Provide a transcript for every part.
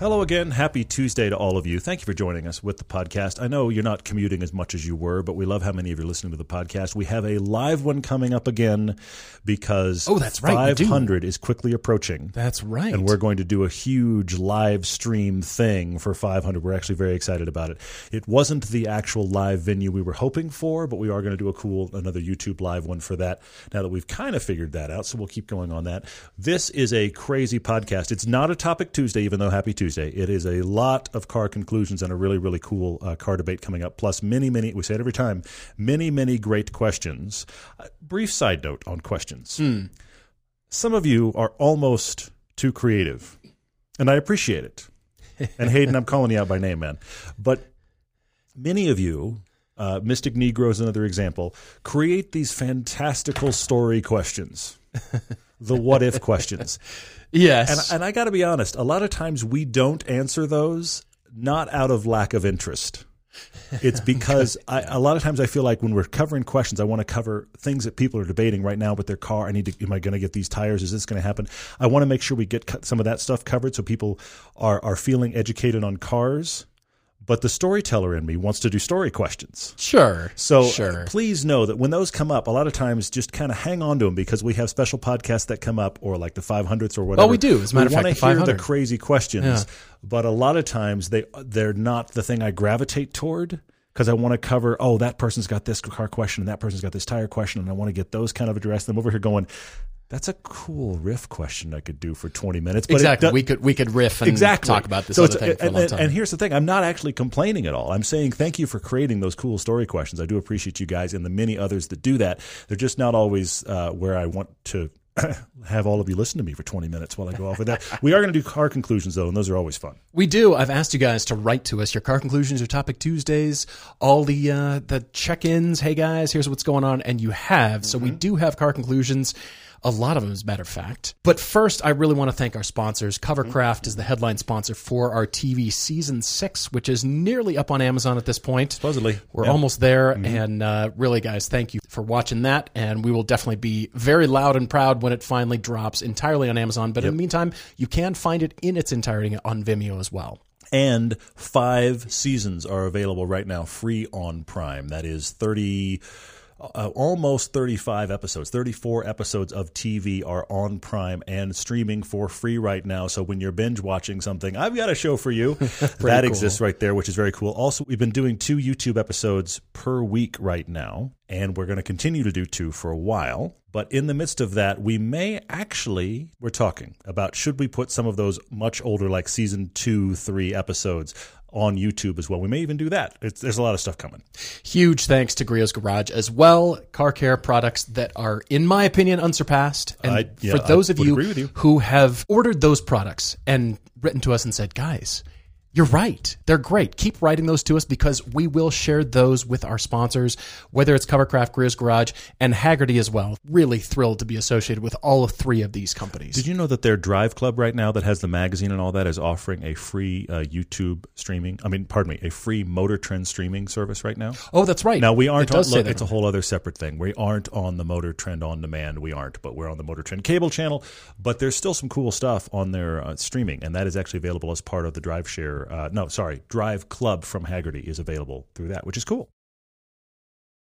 Hello again. Happy Tuesday to all of you. Thank you for joining us with the podcast. I know you're not commuting as much as you were, but we love how many of you are listening to the podcast. We have a live one coming up again because 500 is quickly approaching. That's right. And we're going to do a huge live stream thing for 500. We're actually very excited about it. It wasn't the actual live venue we were hoping for, but we are going to do a cool, another YouTube live one for that now that we've kind of figured that out. So we'll keep going on that. This is a crazy podcast. It's not a Topic Tuesday, even though Happy Tuesday. It is a lot of car conclusions and a really, really cool car debate coming up, plus many, we say it every time, many great questions. Brief side note on questions. Some of you are almost too creative, and I appreciate it. And Hayden, I'm calling you out by name, man. But many of you, Mystic Negro is another example, create these fantastical story questions. The what-if questions. Yes. And I got to be honest, a lot of times we don't answer those, not out of lack of interest. It's because a lot of times I feel like when we're covering questions, I want to cover things that people are debating right now with their car. I need to, am I going to get these tires? Is this going to happen? I want to make sure we get some of that stuff covered so people are feeling educated on cars. But the storyteller in me wants to do story questions. Sure. So please know that when those come up, a lot of times just kind of hang on to them because we have special podcasts that come up or like the 500s or whatever. Oh, we do. As a matter of fact, the 500. We want to hear the crazy questions. Yeah. But a lot of times they're not the thing I gravitate toward because I want to cover, oh, that person's got this car question and that person's got this tire question and I want to get those kind of addressed. And I'm over here going, that's a cool riff question I could do for 20 minutes. But exactly. We could riff and talk about this other thing for a long time. And here's the thing. I'm not actually complaining at all. I'm saying thank you for creating those cool story questions. I do appreciate you guys and the many others that do that. They're just not always where I want to have all of you listen to me for 20 minutes while I go off with that. We are going to do car conclusions, though, and those are always fun. We do. I've asked you guys to write to us your car conclusions, your Topic Tuesdays, all the check-ins. Hey, guys, here's what's going on. And you have. Mm-hmm. So we do have car conclusions. A lot of them, as a matter of fact. But first, I really want to thank our sponsors. Covercraft is the headline sponsor for our TV Season 6, which is nearly up on Amazon at this point. Supposedly. We're almost there. Mm-hmm. And really, guys, thank you for watching that. And we will definitely be very loud and proud when it finally drops entirely on Amazon. But in the meantime, you can find it in its entirety on Vimeo as well. And 5 seasons are available right now, free on Prime. That is 30... almost 35 episodes, 34 episodes of TV are on Prime and streaming for free right now. So when you're binge watching something, I've got a show for you. That exists right there, which is very cool. Also, we've been doing 2 YouTube episodes per week right now, and we're going to continue to do 2 for a while. But in the midst of that, we may actually, we're talking about should we put some of those much older, like season 2, 3 episodes on YouTube as well. We may even do that. There's a lot of stuff coming. Huge thanks to Griot's Garage as well. Car care products that are, in my opinion, unsurpassed. And for those of you who have ordered those products and written to us and said, guys, you're right. They're great. Keep writing those to us because we will share those with our sponsors, whether it's Covercraft, Griot's Garage, and Hagerty as well. Really thrilled to be associated with all 3 of these companies. Did you know that their Drive Club right now that has the magazine and all that is offering a free YouTube streaming, a free Motor Trend streaming service right now? Oh, that's right. Now, we aren't on, look, it's a whole other separate thing. We aren't on the Motor Trend On Demand. We aren't, but we're on the Motor Trend cable channel. But there's still some cool stuff on their streaming, and that is actually available as part of the Drive Share. Drive Club from Hagerty is available through that, which is cool.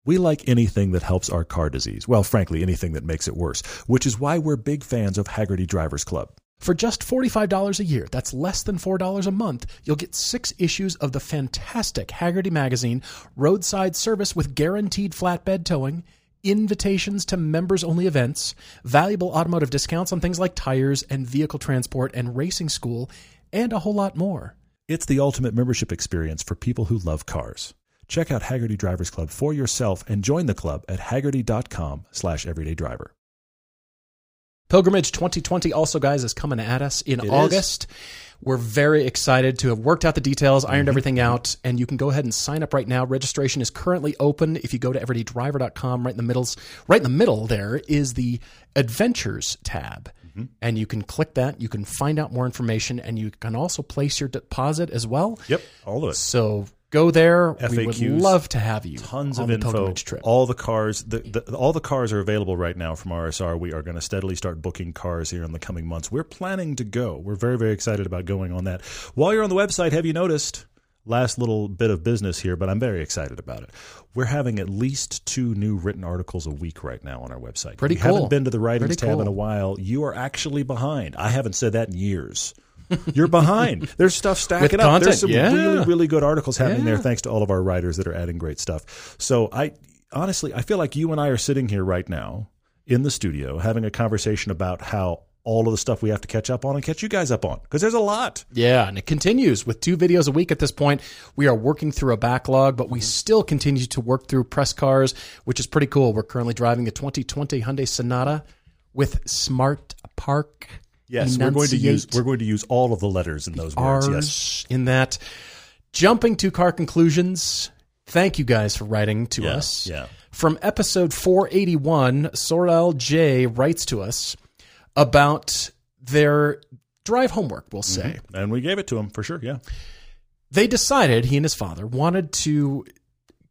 We like anything that helps our car disease. Well, frankly, anything that makes it worse, which is why we're big fans of Hagerty Drivers Club. For just $45 a year, that's less than $4 a month, you'll get 6 issues of the fantastic Hagerty magazine, roadside service with guaranteed flatbed towing, invitations to members-only events, valuable automotive discounts on things like tires and vehicle transport and racing school, and a whole lot more. It's the ultimate membership experience for people who love cars. Check out Hagerty Drivers Club for yourself and join the club at hagerty.com/everydaydriver. Pilgrimage 2020 also, guys, is coming at us in August. We're very excited to have worked out the details, ironed everything out, and you can go ahead and sign up right now. Registration is currently open. If you go to everydaydriver.com, right in the middle there is the Adventures tab, and you can click that. You can find out more information, and you can also place your deposit as well. Yep, all of it. So go there. FAQs, we would love to have you. Tons on of the info. Pilgrimage trip. All the cars, all the cars are available right now from RSR. We are going to steadily start booking cars here in the coming months. We're planning to go. We're very, very excited about going on that. While you're on the website, have you noticed? Last little bit of business here, but I'm very excited about it. We're having at least 2 new written articles a week right now on our website. Pretty cool. We haven't been to the writings tab in a while. You are actually behind. I haven't said that in years. You're behind. There's stuff stacking up. There's some really, really good articles happening there thanks to all of our writers that are adding great stuff. So I feel like you and I are sitting here right now in the studio having a conversation about how all of the stuff we have to catch up on and catch you guys up on, because there's a lot. Yeah, and it continues with 2 videos a week at this point. We are working through a backlog, but we still continue to work through press cars, which is pretty cool. We're currently driving the 2020 Hyundai Sonata with Smart Park. Yes, we're going to use all of the letters in those words. Yes, in that. Jumping to car conclusions. Thank you guys for writing to us. Yeah. From episode 481, Sorel J writes to us about their drive homework, we'll say. And we gave it to him for sure. Yeah. They decided, he and his father wanted to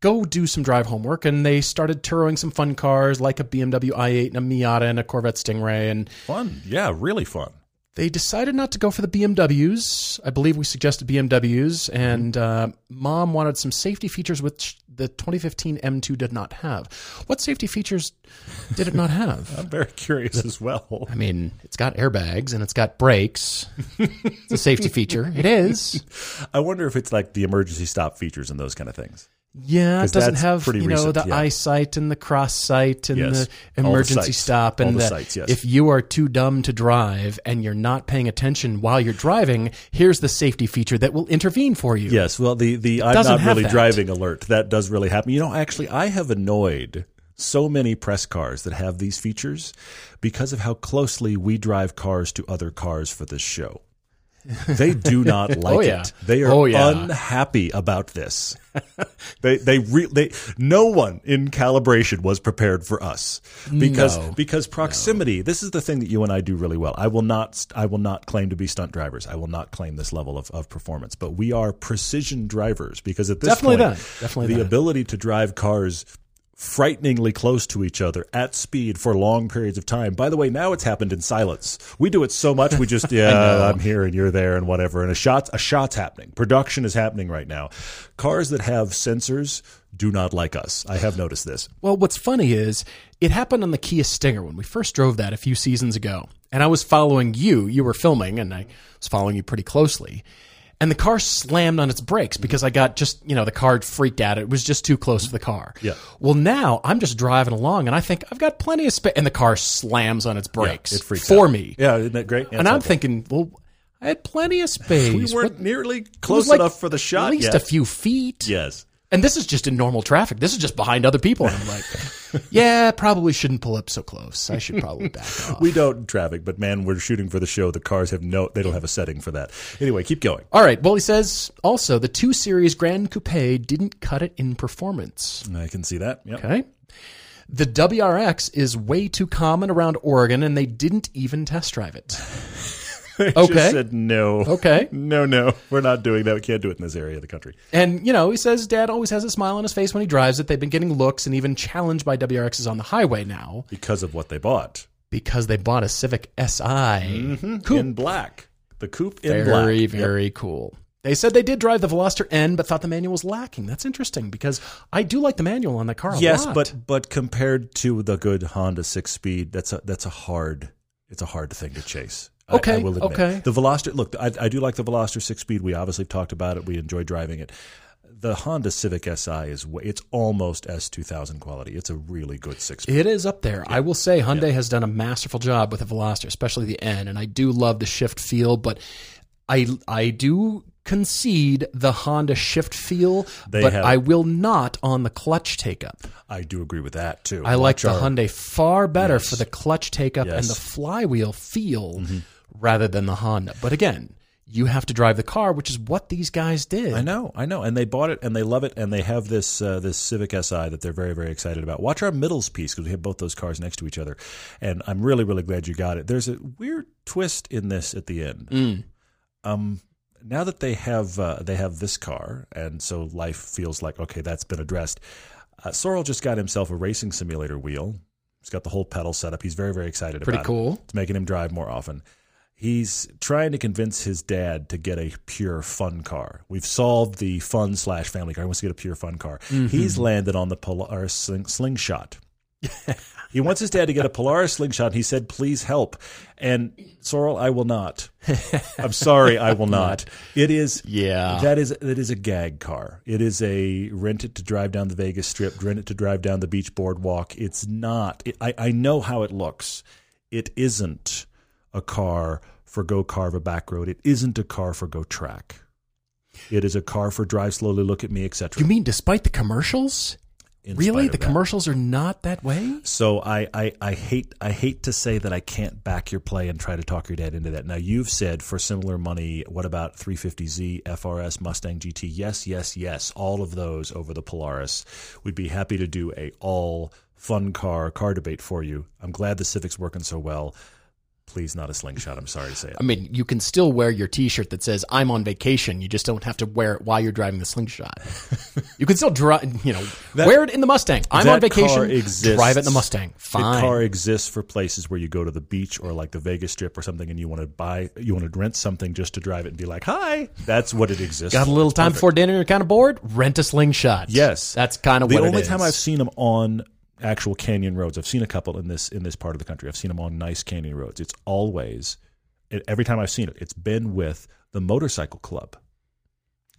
go do some drive homework, and they started touring some fun cars like a BMW i8 and a Miata and a Corvette Stingray. And fun. Yeah, really fun. They decided not to go for the BMWs. I believe we suggested BMWs, and Mom wanted some safety features, which the 2015 M2 did not have. What safety features did it not have? I'm very curious as well. I mean, it's got airbags and it's got brakes. It's a safety feature. It is. I wonder if it's like the emergency stop features and those kind of things. Yeah, it doesn't have the eyesight and the cross sight and the emergency stop and the sights. If you are too dumb to drive and you're not paying attention while you're driving, here's the safety feature that will intervene for you. Yes, well, the I'm not really driving alert, that does really happen. You know, actually, I have annoyed so many press cars that have these features because of how closely we drive cars to other cars for this show. They do not like it. They are unhappy about this. They no one in calibration was prepared for us because proximity. No. This is the thing that you and I do really well. I will not claim to be stunt drivers. I will not claim this level of performance. But we are precision drivers because at this point, the ability to drive cars frighteningly close to each other at speed for long periods of time. By the way, now it's happened in silence. We do it so much. We just, I'm here and you're there and whatever. And a shot's happening. Production is happening right now. Cars that have sensors do not like us. I have noticed this. Well, what's funny is it happened on the Kia Stinger when we first drove that a few seasons ago. And I was following you. You were filming and I was following you pretty closely. And the car slammed on its brakes because I got the car freaked out. It was just too close for the car. Yeah. Well, now I'm just driving along and I think I've got plenty of space. And the car slams on its brakes for me. Yeah, isn't that great? Yeah, and I'm thinking, well, I had plenty of space. We weren't nearly close enough for the shot at least a few feet. Yes. And this is just in normal traffic. This is just behind other people. And I'm like, yeah, probably shouldn't pull up so close. I should probably back off. We don't in traffic, but man, we're shooting for the show. The cars don't have a setting for that. Anyway, keep going. All right. Well, he says also the 2 Series Grand Coupe didn't cut it in performance. I can see that. Yep. Okay. The WRX is way too common around Oregon, and they didn't even test drive it. They just said no. Okay. No. We're not doing that. We can't do it in this area of the country. And, he says Dad always has a smile on his face when he drives it. They've been getting looks and even challenged by WRXs on the highway now. Because of what they bought. Because they bought a Civic Si. Coupe. In black. The coupe in black. Very, very cool. They said they did drive the Veloster N, but thought the manual was lacking. That's interesting because I do like the manual on that car a lot. Yes, but compared to the good Honda 6-speed, that's a hard thing to chase. Okay. I will admit. Okay. The Veloster. Look, I do like the Veloster 6-speed. We obviously talked about it. We enjoy driving it. The Honda Civic Si it's almost S2000 quality. It's a really good 6-speed. It is up there. Yeah. I will say Hyundai has done a masterful job with the Veloster, especially the N. And I do love the shift feel, but I do concede the Honda shift feel, but I will not on the clutch take-up. I do agree with that, too. I like the Hyundai far better for the clutch take-up and the flywheel feel rather than the Honda. But again, you have to drive the car, which is what these guys did. I know. And they bought it, and they love it, and they have this this Civic Si that they're very, very excited about. Watch our middles piece, because we have both those cars next to each other. And I'm really, really glad you got it. There's a weird twist in this at the end. Now that they have this car, and so life feels like, okay, that's been addressed. Sorrell just got himself a racing simulator wheel. He's got the whole pedal set up. He's very, very excited about it. Pretty cool. It's making him drive more often. He's trying to convince his dad to get a pure fun car. We've solved the fun / family car. He wants to get a pure fun car. He's landed on the Polaris Slingshot. He wants his dad to get a Polaris Slingshot. He said, please help. And Sorrel, I will not. I'm sorry, I will not. It is that is a gag car. It is a rent it to drive down the Vegas Strip, rent it to drive down the beach boardwalk. It's not. I know how it looks. It isn't a car for go carve a back road. It isn't a car for go track. It is a car for drive slowly, look at me, etc. You mean despite the commercials? Really? The commercials are not that way? So I hate to say that I can't back your play and try to talk your dad into that. Now, you've said for similar money, what about 350Z, FRS, Mustang GT? Yes. All of those over the Polaris. We'd be happy to do a all fun car debate for you. I'm glad the Civic's working so well. Please, not a Slingshot. I'm sorry to say it. I mean, you can still wear your T-shirt that says, I'm on vacation. You just don't have to wear it while you're driving the Slingshot. You can still wear it in the Mustang. I'm on vacation. Drive it in the Mustang. Fine. The car exists for places where you go to the beach or like the Vegas Strip or something, and you want to rent something just to drive it and be like, hi. That's what it exists for. Got a little time before dinner, you're kind of bored? Rent a Slingshot. Yes. That's kind of what it is. The only time I've seen them on actual canyon roads. I've seen a couple in this part of the country. I've seen them on nice canyon roads. It's always, every time I've seen it, it's been with the motorcycle club.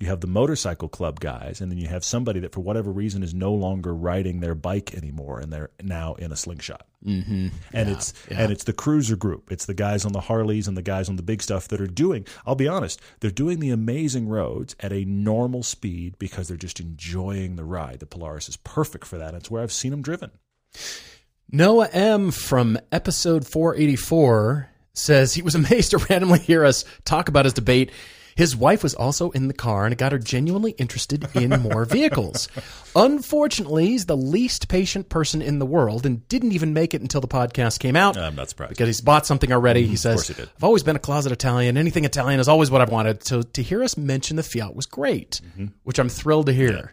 You have the motorcycle club guys, and then you have somebody that for whatever reason is no longer riding their bike anymore, and they're now in a Slingshot. It's the cruiser group. It's the guys on the Harleys and the guys on the big stuff that are doing, I'll be honest, they're doing the amazing roads at a normal speed because they're just enjoying the ride. The Polaris is perfect for that. It's where I've seen them driven. Noah M. from episode 484 says he was amazed to randomly hear us talk about his debate. His wife was also in the car, and it got her genuinely interested in more vehicles. Unfortunately, he's the least patient person in the world and didn't even make it until the podcast came out. I'm not surprised. Because he's bought something already. He says, of course he did. I've always been a closet Italian. Anything Italian is always what I've wanted. So to hear us mention the Fiat was great, which I'm thrilled to hear. Yeah.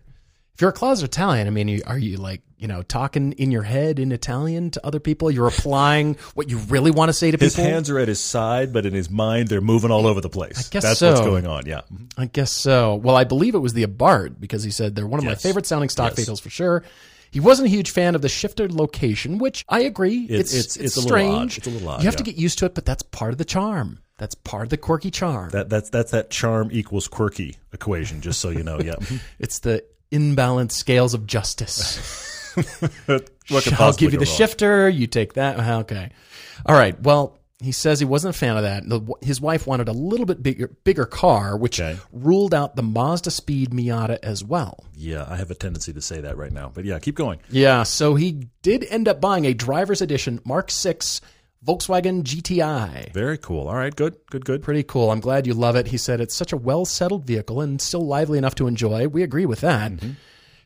If you're a closet Italian, I mean, are you like, talking in your head in Italian to other people? You're applying what you really want to say to people? His hands are at his side, but in his mind, they're moving all over the place. I guess that's so. That's what's going on, yeah. I guess so. Well, I believe it was the Abarth, because he said they're one of my favorite sounding stock vehicles for sure. He wasn't a huge fan of the shifter location, which I agree. It's strange. It's a little odd. You have to get used to it, but that's part of the charm. That's part of the quirky charm. That's that charm equals quirky equation, just so you know, yeah. It's the imbalanced scales of justice. I'll give you the shifter. You take that. Okay. All right. Well, he says he wasn't a fan of that. His wife wanted a little bit bigger car, which ruled out the Mazda Speed Miata as well. Yeah, I have a tendency to say that right now. But yeah, keep going. Yeah, so he did end up buying a driver's edition Mark VI Volkswagen GTI. Very cool. All right, good. Pretty cool. I'm glad you love it. He said it's such a well-settled vehicle and still lively enough to enjoy. We agree with that.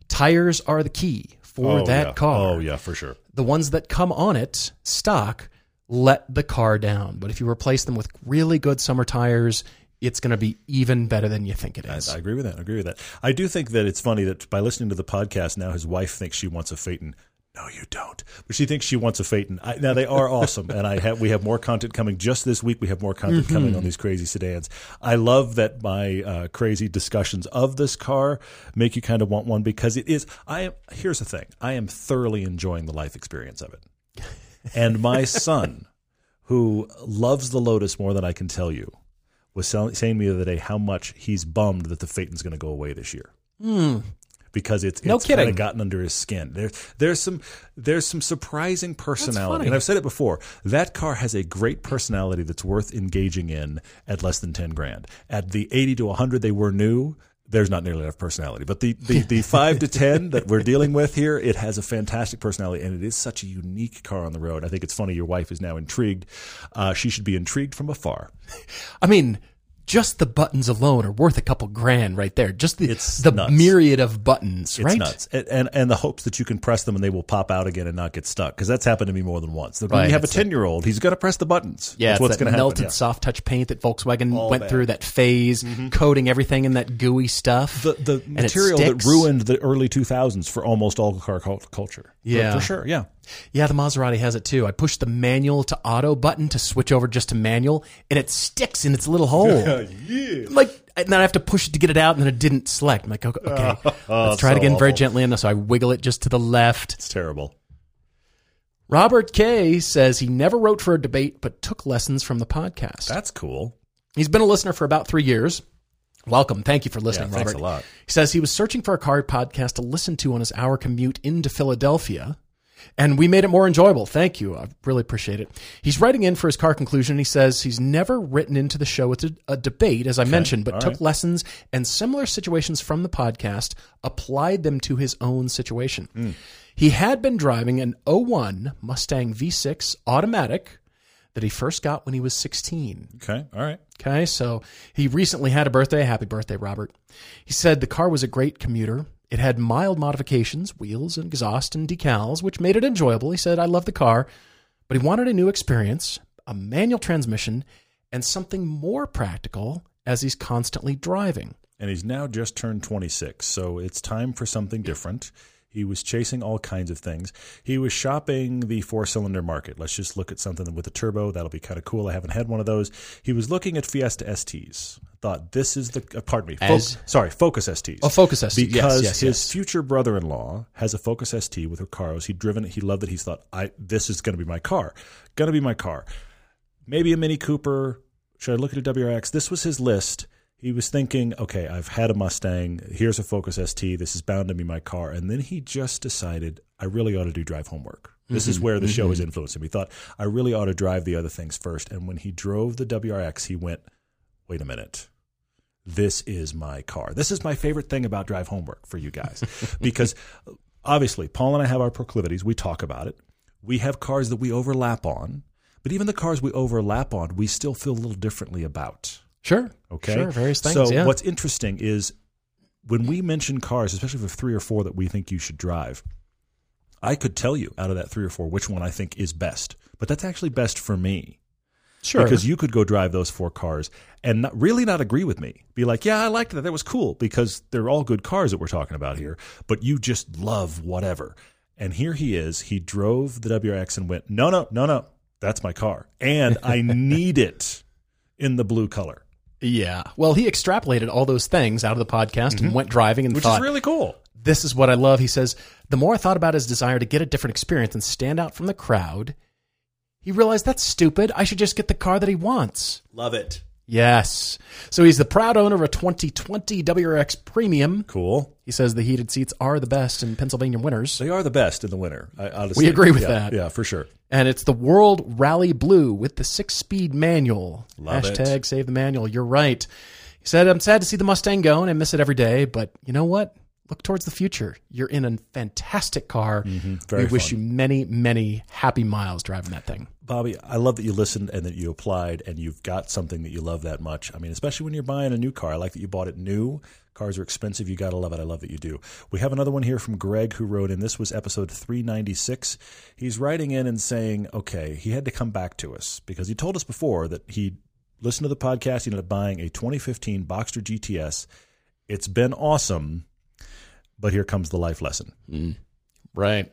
Tires are the key for that car. Oh, yeah, for sure. The ones that come on it, stock, let the car down. But if you replace them with really good summer tires, it's going to be even better than you think it is. I agree with that. I do think that it's funny that by listening to the podcast now, his wife thinks she wants a Phaeton. No, you don't. But she thinks she wants a Phaeton. Now, they are awesome, and we have more content coming. Just this week, we have more content coming on these crazy sedans. I love that my crazy discussions of this car make you kind of want one, because it is – here's the thing. I am thoroughly enjoying the life experience of it. And my son, who loves the Lotus more than I can tell you, was saying to me the other day how much he's bummed that the Phaeton's going to go away this year. because it's kind of gotten under his skin. There's some surprising personality, and I've said it before. That car has a great personality that's worth engaging in at less than $10,000. At the 80 to 100 they were new. There's not nearly enough personality. But the 5 to 10 that we're dealing with here, it has a fantastic personality, and it is such a unique car on the road. I think it's funny your wife is now intrigued. She should be intrigued from afar. I mean, just the buttons alone are worth a couple $1,000 right there. Just the myriad of buttons, right? It's nuts. And the hopes that you can press them and they will pop out again and not get stuck, because that's happened to me more than once. When you have a 10-year-old, he's got to press the buttons. Yeah, that's what's going to happen. Melted soft touch paint that Volkswagen went through, that phase, coating everything in that gooey stuff. The material that ruined the early 2000s for almost all car culture. Yeah. For sure, yeah. Yeah, the Maserati has it too. I push the manual to auto button to switch over just to manual, and it sticks in its little hole. Yeah. Like, and then I have to push it to get it out, and then it didn't select. I'm like, okay, let's try it again very gently. And so I wiggle it just to the left. It's terrible. Robert K. says he never wrote for a debate, but took lessons from the podcast. That's cool. He's been a listener for about 3 years. Welcome. Thank you for listening, Robert. Thanks a lot. He says he was searching for a car podcast to listen to on his hour commute into Philadelphia, and we made it more enjoyable. Thank you. I really appreciate it. He's writing in for his car conclusion. He says he's never written into the show with a debate, as I mentioned, but took lessons and similar situations from the podcast, applied them to his own situation. Mm. He had been driving an 01 Mustang V6 automatic that he first got when he was 16. Okay. All right. Okay. So he recently had a birthday. Happy birthday, Robert. He said the car was a great commuter. It had mild modifications, wheels and exhaust and decals, which made it enjoyable. He said, I love the car, but he wanted a new experience, a manual transmission, and something more practical as he's constantly driving. And he's now just turned 26, so it's time for something different. He was chasing all kinds of things. He was shopping the four-cylinder market. Let's just look at something with a turbo. That'll be kind of cool. I haven't had one of those. He was looking at Fiesta STs. Thought this is the Focus STs. Oh, Focus STs. Because his future brother-in-law has a Focus ST with her Caros. He'd driven it. He loved it. He thought, this is going to be my car. Going to be my car. Maybe a Mini Cooper. Should I look at a WRX? This was his list. He was thinking, okay, I've had a Mustang. Here's a Focus ST. This is bound to be my car. And then he just decided, I really ought to do drive homework. This is where the show is influencing me. He thought, I really ought to drive the other things first. And when he drove the WRX, he went, wait a minute. This is my car. This is my favorite thing about drive homework for you guys. Because obviously, Paul and I have our proclivities. We talk about it. We have cars that we overlap on. But even the cars we overlap on, we still feel a little differently about. Sure. Okay. Sure. Various things. So what's interesting is when we mention cars, especially for 3 or 4 that we think you should drive, I could tell you out of that 3 or 4 which one I think is best. But that's actually best for me. Sure. Because you could go drive those 4 cars and not agree with me. Be like, yeah, I liked that. That was cool, because they're all good cars that we're talking about here. But you just love whatever. And here he is. He drove the WRX and went, no, that's my car. And I need it in the blue color. Yeah. Well, he extrapolated all those things out of the podcast and went driving and which is really cool. This is what I love. He says, the more I thought about his desire to get a different experience and stand out from the crowd, he realized that's stupid. I should just get the car that he wants. Love it. Yes. So he's the proud owner of a 2020 WRX Premium. Cool. He says the heated seats are the best in Pennsylvania winters. They are the best in the winter. Honestly, we agree with that. Yeah, for sure. And it's the World Rally Blue with the 6-speed manual. Love it. Hashtag save the manual. You're right. He said, I'm sad to see the Mustang go, and I miss it every day. But you know what? Look towards the future. You're in a fantastic car. We wish you many, many happy miles driving that thing. Bobby, I love that you listened and that you applied and you've got something that you love that much. I mean, especially when you're buying a new car. I like that you bought it new. Cars are expensive. You got to love it. I love that you do. We have another one here from Greg who wrote in. This was episode 396. He's writing in and saying, okay, he had to come back to us because he told us before that he listened to the podcast. He ended up buying a 2015 Boxster GTS. It's been awesome. But here comes the life lesson. Right.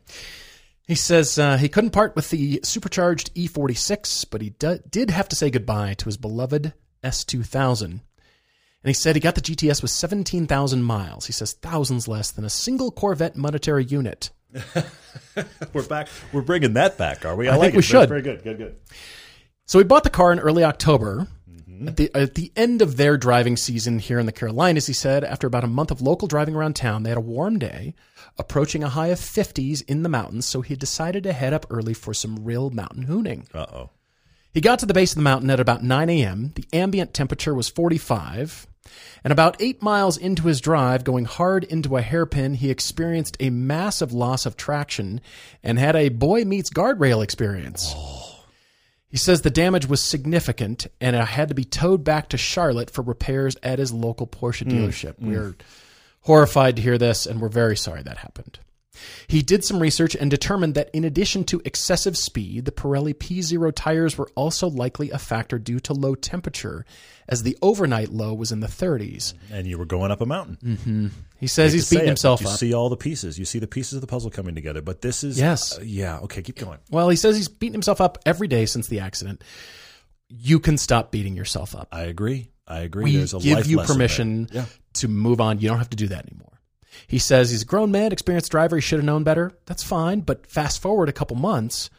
He says he couldn't part with the supercharged E46, but he did have to say goodbye to his beloved S2000. And he said he got the GTS with 17,000 miles. He says thousands less than a single Corvette monetary unit. We're back. We're bringing that back, are we? I think we should. Very good. Good. So he bought the car in early October. At the end of their driving season here in the Carolinas, he said, after about a month of local driving around town, they had a warm day, approaching a high of 50s in the mountains, so he decided to head up early for some real mountain hooning. Uh-oh. He got to the base of the mountain at about 9 a.m. The ambient temperature was 45, and about 8 miles into his drive, going hard into a hairpin, he experienced a massive loss of traction and had a boy-meets-guardrail experience. Oh. He says the damage was significant and it had to be towed back to Charlotte for repairs at his local Porsche dealership. We're horrified to hear this, and we're very sorry that happened. He did some research and determined that in addition to excessive speed, the Pirelli P0 tires were also likely a factor due to low temperature, as the overnight low was in the 30s. And you were going up a mountain. Mm-hmm. He says he's beating himself up. You see all the pieces. You see the pieces of the puzzle coming together. But this is... Yes. Yeah. Okay, keep going. Well, he says he's beating himself up every day since the accident. You can stop beating yourself up. I agree. We give you permission to move on. You don't have to do that anymore. He says he's a grown man, experienced driver. He should have known better. That's fine. But fast forward a couple months,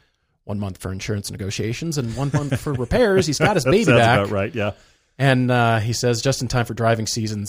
1 month for insurance negotiations and 1 month for repairs. He's got his baby back. About right, yeah. And he says just in time for driving season,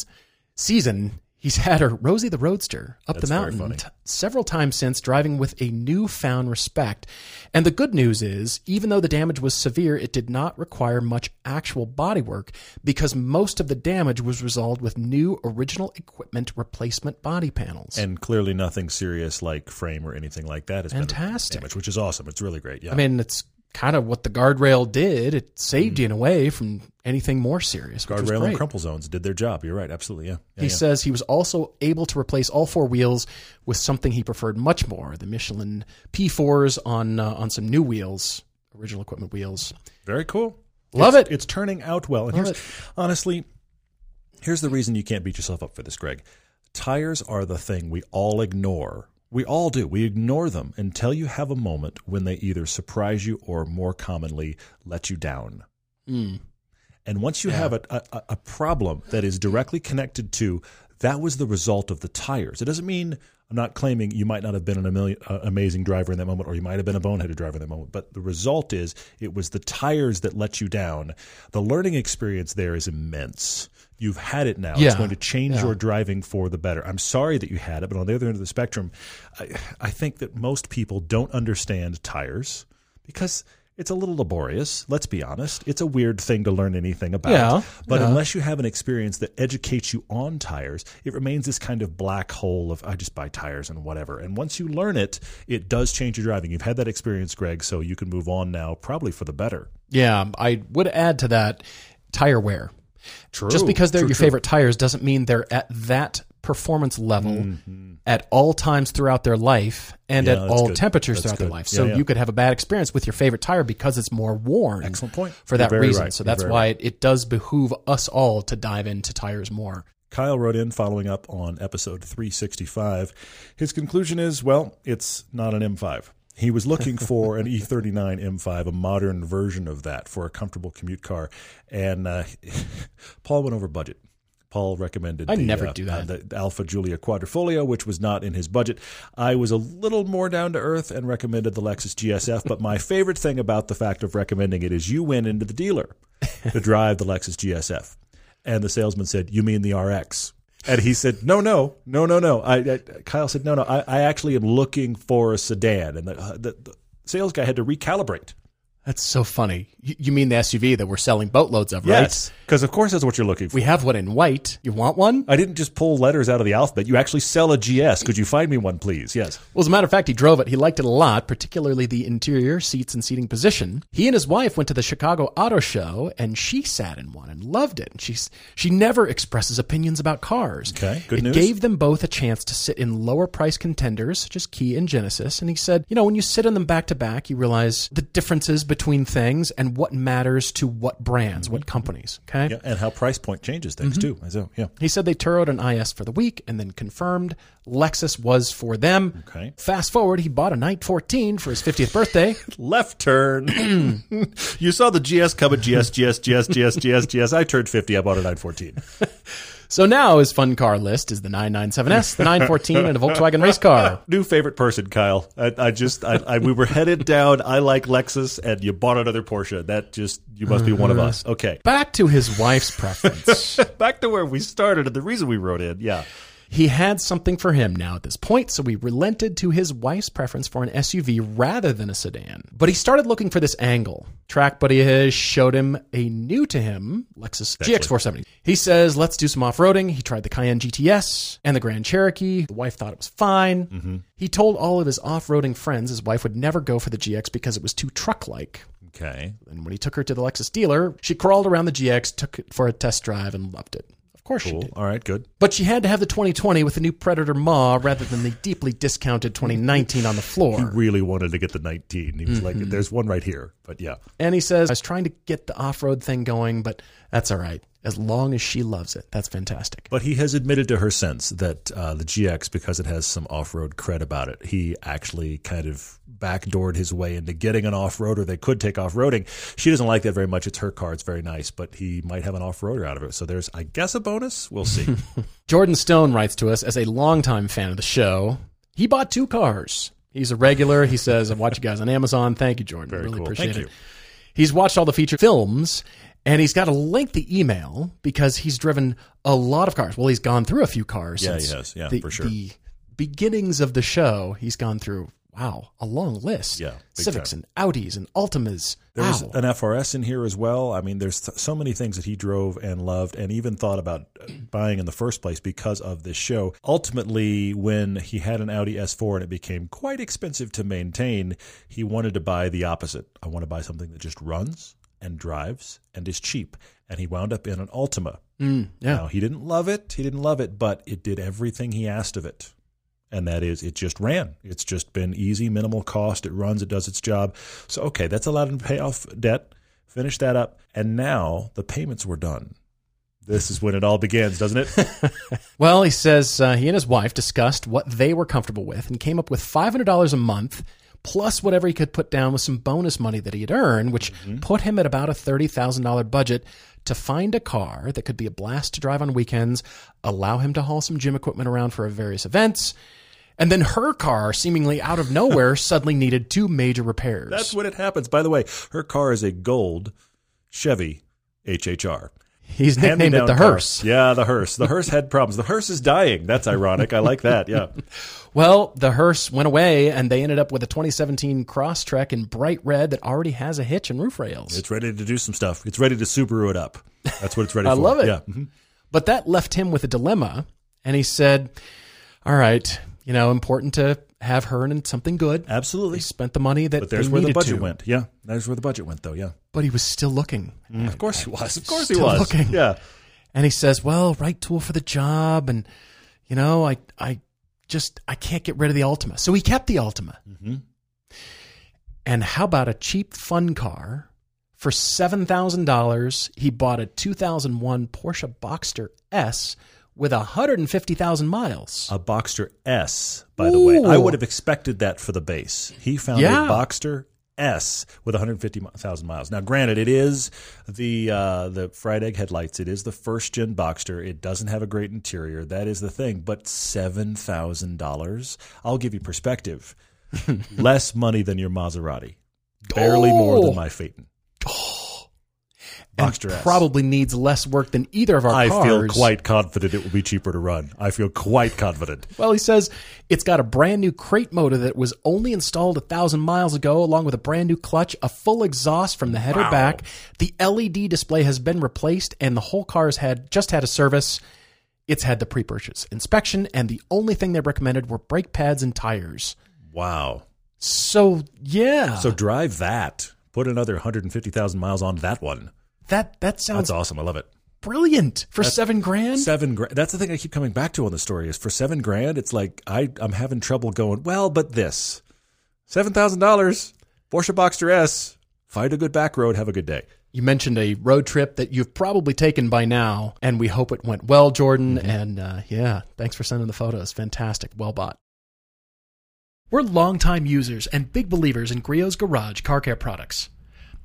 he's had her, Rosie the Roadster, up the mountain several times since, driving with a newfound respect. And the good news is, even though the damage was severe, it did not require much actual bodywork because most of the damage was resolved with new original equipment replacement body panels. And clearly nothing serious like frame or anything like that has been damaged, which is awesome. It's really great. Yeah. I mean, it's kind of what the guardrail did. It saved you in a way from anything more serious. Guardrail and crumple zones did their job. You're right. Absolutely. Yeah. He says he was also able to replace all four wheels with something he preferred much more, the Michelin P4s on some new wheels, original equipment wheels. Very cool. Love it. It's turning out well. And here's the reason you can't beat yourself up for this, Greg. Tires are the thing we all ignore. We all do. We ignore them until you have a moment when they either surprise you or, more commonly, let you down. Mm. And once you have a problem that is directly connected to, that was the result of the tires. It doesn't mean, I'm not claiming you might not have been an amazing driver in that moment, or you might have been a boneheaded driver in that moment, but the result is it was the tires that let you down. The learning experience there is immense. You've had it now. Yeah. It's going to change your driving for the better. I'm sorry that you had it, but on the other end of the spectrum, I think that most people don't understand tires because it's a little laborious. Let's be honest. It's a weird thing to learn anything about. Yeah. But unless you have an experience that educates you on tires, it remains this kind of black hole of, I just buy tires and whatever. And once you learn it, it does change your driving. You've had that experience, Greg, so you can move on now probably for the better. Yeah, I would add to that tire wear. True. Just because they're your favorite tires doesn't mean they're at that performance level at all times throughout their life and at all temperatures throughout their life. So you could have a bad experience with your favorite tire because it's more worn. Excellent point. For that reason. Right. So that's why it does behoove us all to dive into tires more. Kyle wrote in following up on episode 365. His conclusion is, well, it's not an M5. He was looking for an E39 M5, a modern version of that for a comfortable commute car. And Paul went over budget. Paul recommended the Alfa Giulia Quadrifoglio, which was not in his budget. I was a little more down to earth and recommended the Lexus GSF. But my favorite thing about the fact of recommending it is you went into the dealer to drive the Lexus GSF. And the salesman said, you mean the RX? And he said, no. Kyle said, no. I actually am looking for a sedan. And the sales guy had to recalibrate. That's so funny. You mean the SUV that we're selling boatloads of, right? Yes, because of course that's what you're looking for. We have one in white. You want one? I didn't just pull letters out of the alphabet. You actually sell a GS. Could you find me one, please? Yes. Well, as a matter of fact, he drove it. He liked it a lot, particularly the interior seats and seating position. He and his wife went to the Chicago Auto Show, and she sat in one and loved it. And she never expresses opinions about cars. Okay, good news. It gave them both a chance to sit in lower-priced contenders, such as Kia and Genesis. And he said, when you sit in them back-to-back, you realize the differences between things and what matters to what brands, what companies, okay? Yeah, and how price point changes things, too. So, He said they toured an IS for the week and then confirmed Lexus was for them. Okay. Fast forward, he bought a 914 for his 50th birthday. Left turn. You saw the GS coming, GS, GS, GS, GS, GS, GS. I turned 50, I bought a 914. So now his fun car list is the 997S, the 914, and a Volkswagen race car. New favorite person, Kyle. We were headed down, I like Lexus, and you bought another Porsche. That just, you must be one of us. Okay. Back to his wife's preference. Back to where we started and the reason we wrote in, yeah. He had something for him now at this point, so he relented to his wife's preference for an SUV rather than a sedan. But he started looking for this angle. Track buddy of his showed him a new-to-him Lexus GX470. He says, let's do some off-roading. He tried the Cayenne GTS and the Grand Cherokee. The wife thought it was fine. Mm-hmm. He told all of his off-roading friends his wife would never go for the GX because it was too truck-like. Okay. And when he took her to the Lexus dealer, she crawled around the GX, took it for a test drive, and loved it. Of course she did. All right, good. But she had to have the 2020 with the new Predator Maw rather than the deeply discounted 2019 on the floor. He really wanted to get the 19. He was like, there's one right here, but yeah. And he says, I was trying to get the off-road thing going, but that's all right. As long as she loves it. That's fantastic. But he has admitted to her since that the GX, because it has some off-road cred about it, he actually kind of backdoored his way into getting an off-roader. They could take off-roading. She doesn't like that very much. It's her car. It's very nice. But he might have an off-roader out of it. So there's, I guess, a bonus. We'll see. Jordan Stone writes to us as a longtime fan of the show. He bought two cars. He's a regular. He says, I've watched you guys on Amazon. Thank you, Jordan. Very really cool. Appreciate Thank it. You. He's watched all the feature films. And he's got a lengthy email because he's driven a lot of cars. Well, he's gone through a few cars. Yeah, since he has. Yeah, for sure. The beginnings of the show, he's gone through, wow, a long list. Yeah, Civics time. And Audis and Altimas. There's an FRS in here as well. I mean, there's so many things that he drove and loved and even thought about buying in the first place because of this show. Ultimately, when he had an Audi S4 and it became quite expensive to maintain, he wanted to buy the opposite. I want to buy something that just runs and drives and is cheap. And he wound up in an Altima. Yeah. Now, he didn't love it. He didn't love it, but it did everything he asked of it. And that is, it just ran. It's just been easy, minimal cost. It runs. It does its job. So, okay, that's allowed him to pay off debt, finish that up. And now the payments were done. This is when it all begins, doesn't it? Well, he says he and his wife discussed what they were comfortable with and came up with $500 a month plus whatever he could put down with some bonus money that he had earned, which put him at about a $30,000 budget to find a car that could be a blast to drive on weekends, allow him to haul some gym equipment around for various events. And then her car, seemingly out of nowhere, suddenly needed two major repairs. That's when it happens. By the way, her car is a gold Chevy HHR. He's nicknamed it the hearse. Yeah, the hearse. The hearse had problems. The hearse is dying. That's ironic. I like that. Yeah. Well, the hearse went away, and they ended up with a 2017 Crosstrek in bright red that already has a hitch and roof rails. It's ready to do some stuff. It's ready to Subaru it up. That's what it's ready for. I love it. Yeah. Mm-hmm. But that left him with a dilemma, and he said, all right, you know, important to have her in something good. Absolutely. He spent the money that they needed to. But there's where the budget went. Yeah. There's where the budget went, though. Yeah. But he was still looking. Of course he was. Of course he was. Still looking. Yeah. And he says, well, right tool for the job. And, you know, I can't get rid of the Altima. So he kept the Altima. Mm-hmm. And how about a cheap fun car? For $7,000, he bought a 2001 Porsche Boxster S with 150,000 miles. A Boxster S, by the way. I would have expected that for the base. He found a Boxster S with 150,000 miles. Now, granted, it is the fried egg headlights. It is the first-gen Boxster. It doesn't have a great interior. That is the thing. But $7,000, I'll give you perspective. Less money than your Maserati. Barely more than my Phaeton. Boxster S probably needs less work than either of our cars. I feel quite confident it will be cheaper to run. I feel quite confident. Well, he says it's got a brand new crate motor that was only installed 1,000 miles ago, along with a brand new clutch, a full exhaust from the header back. The LED display has been replaced, and the whole car's just had a service. It's had the pre-purchase inspection, and the only thing they recommended were brake pads and tires. Wow. So, yeah. So drive that. Put another 150,000 miles on that one. That sounds That's awesome. I love it. Brilliant. For $7,000? $7,000. That's the thing I keep coming back to on the story is for $7,000, it's like I'm having trouble going, well, but this. $7,000, Porsche Boxster S, find a good back road, have a good day. You mentioned a road trip that you've probably taken by now, and we hope it went well, Jordan. Mm-hmm. And thanks for sending the photos. Fantastic. Well bought. We're longtime users and big believers in Griot's Garage car care products.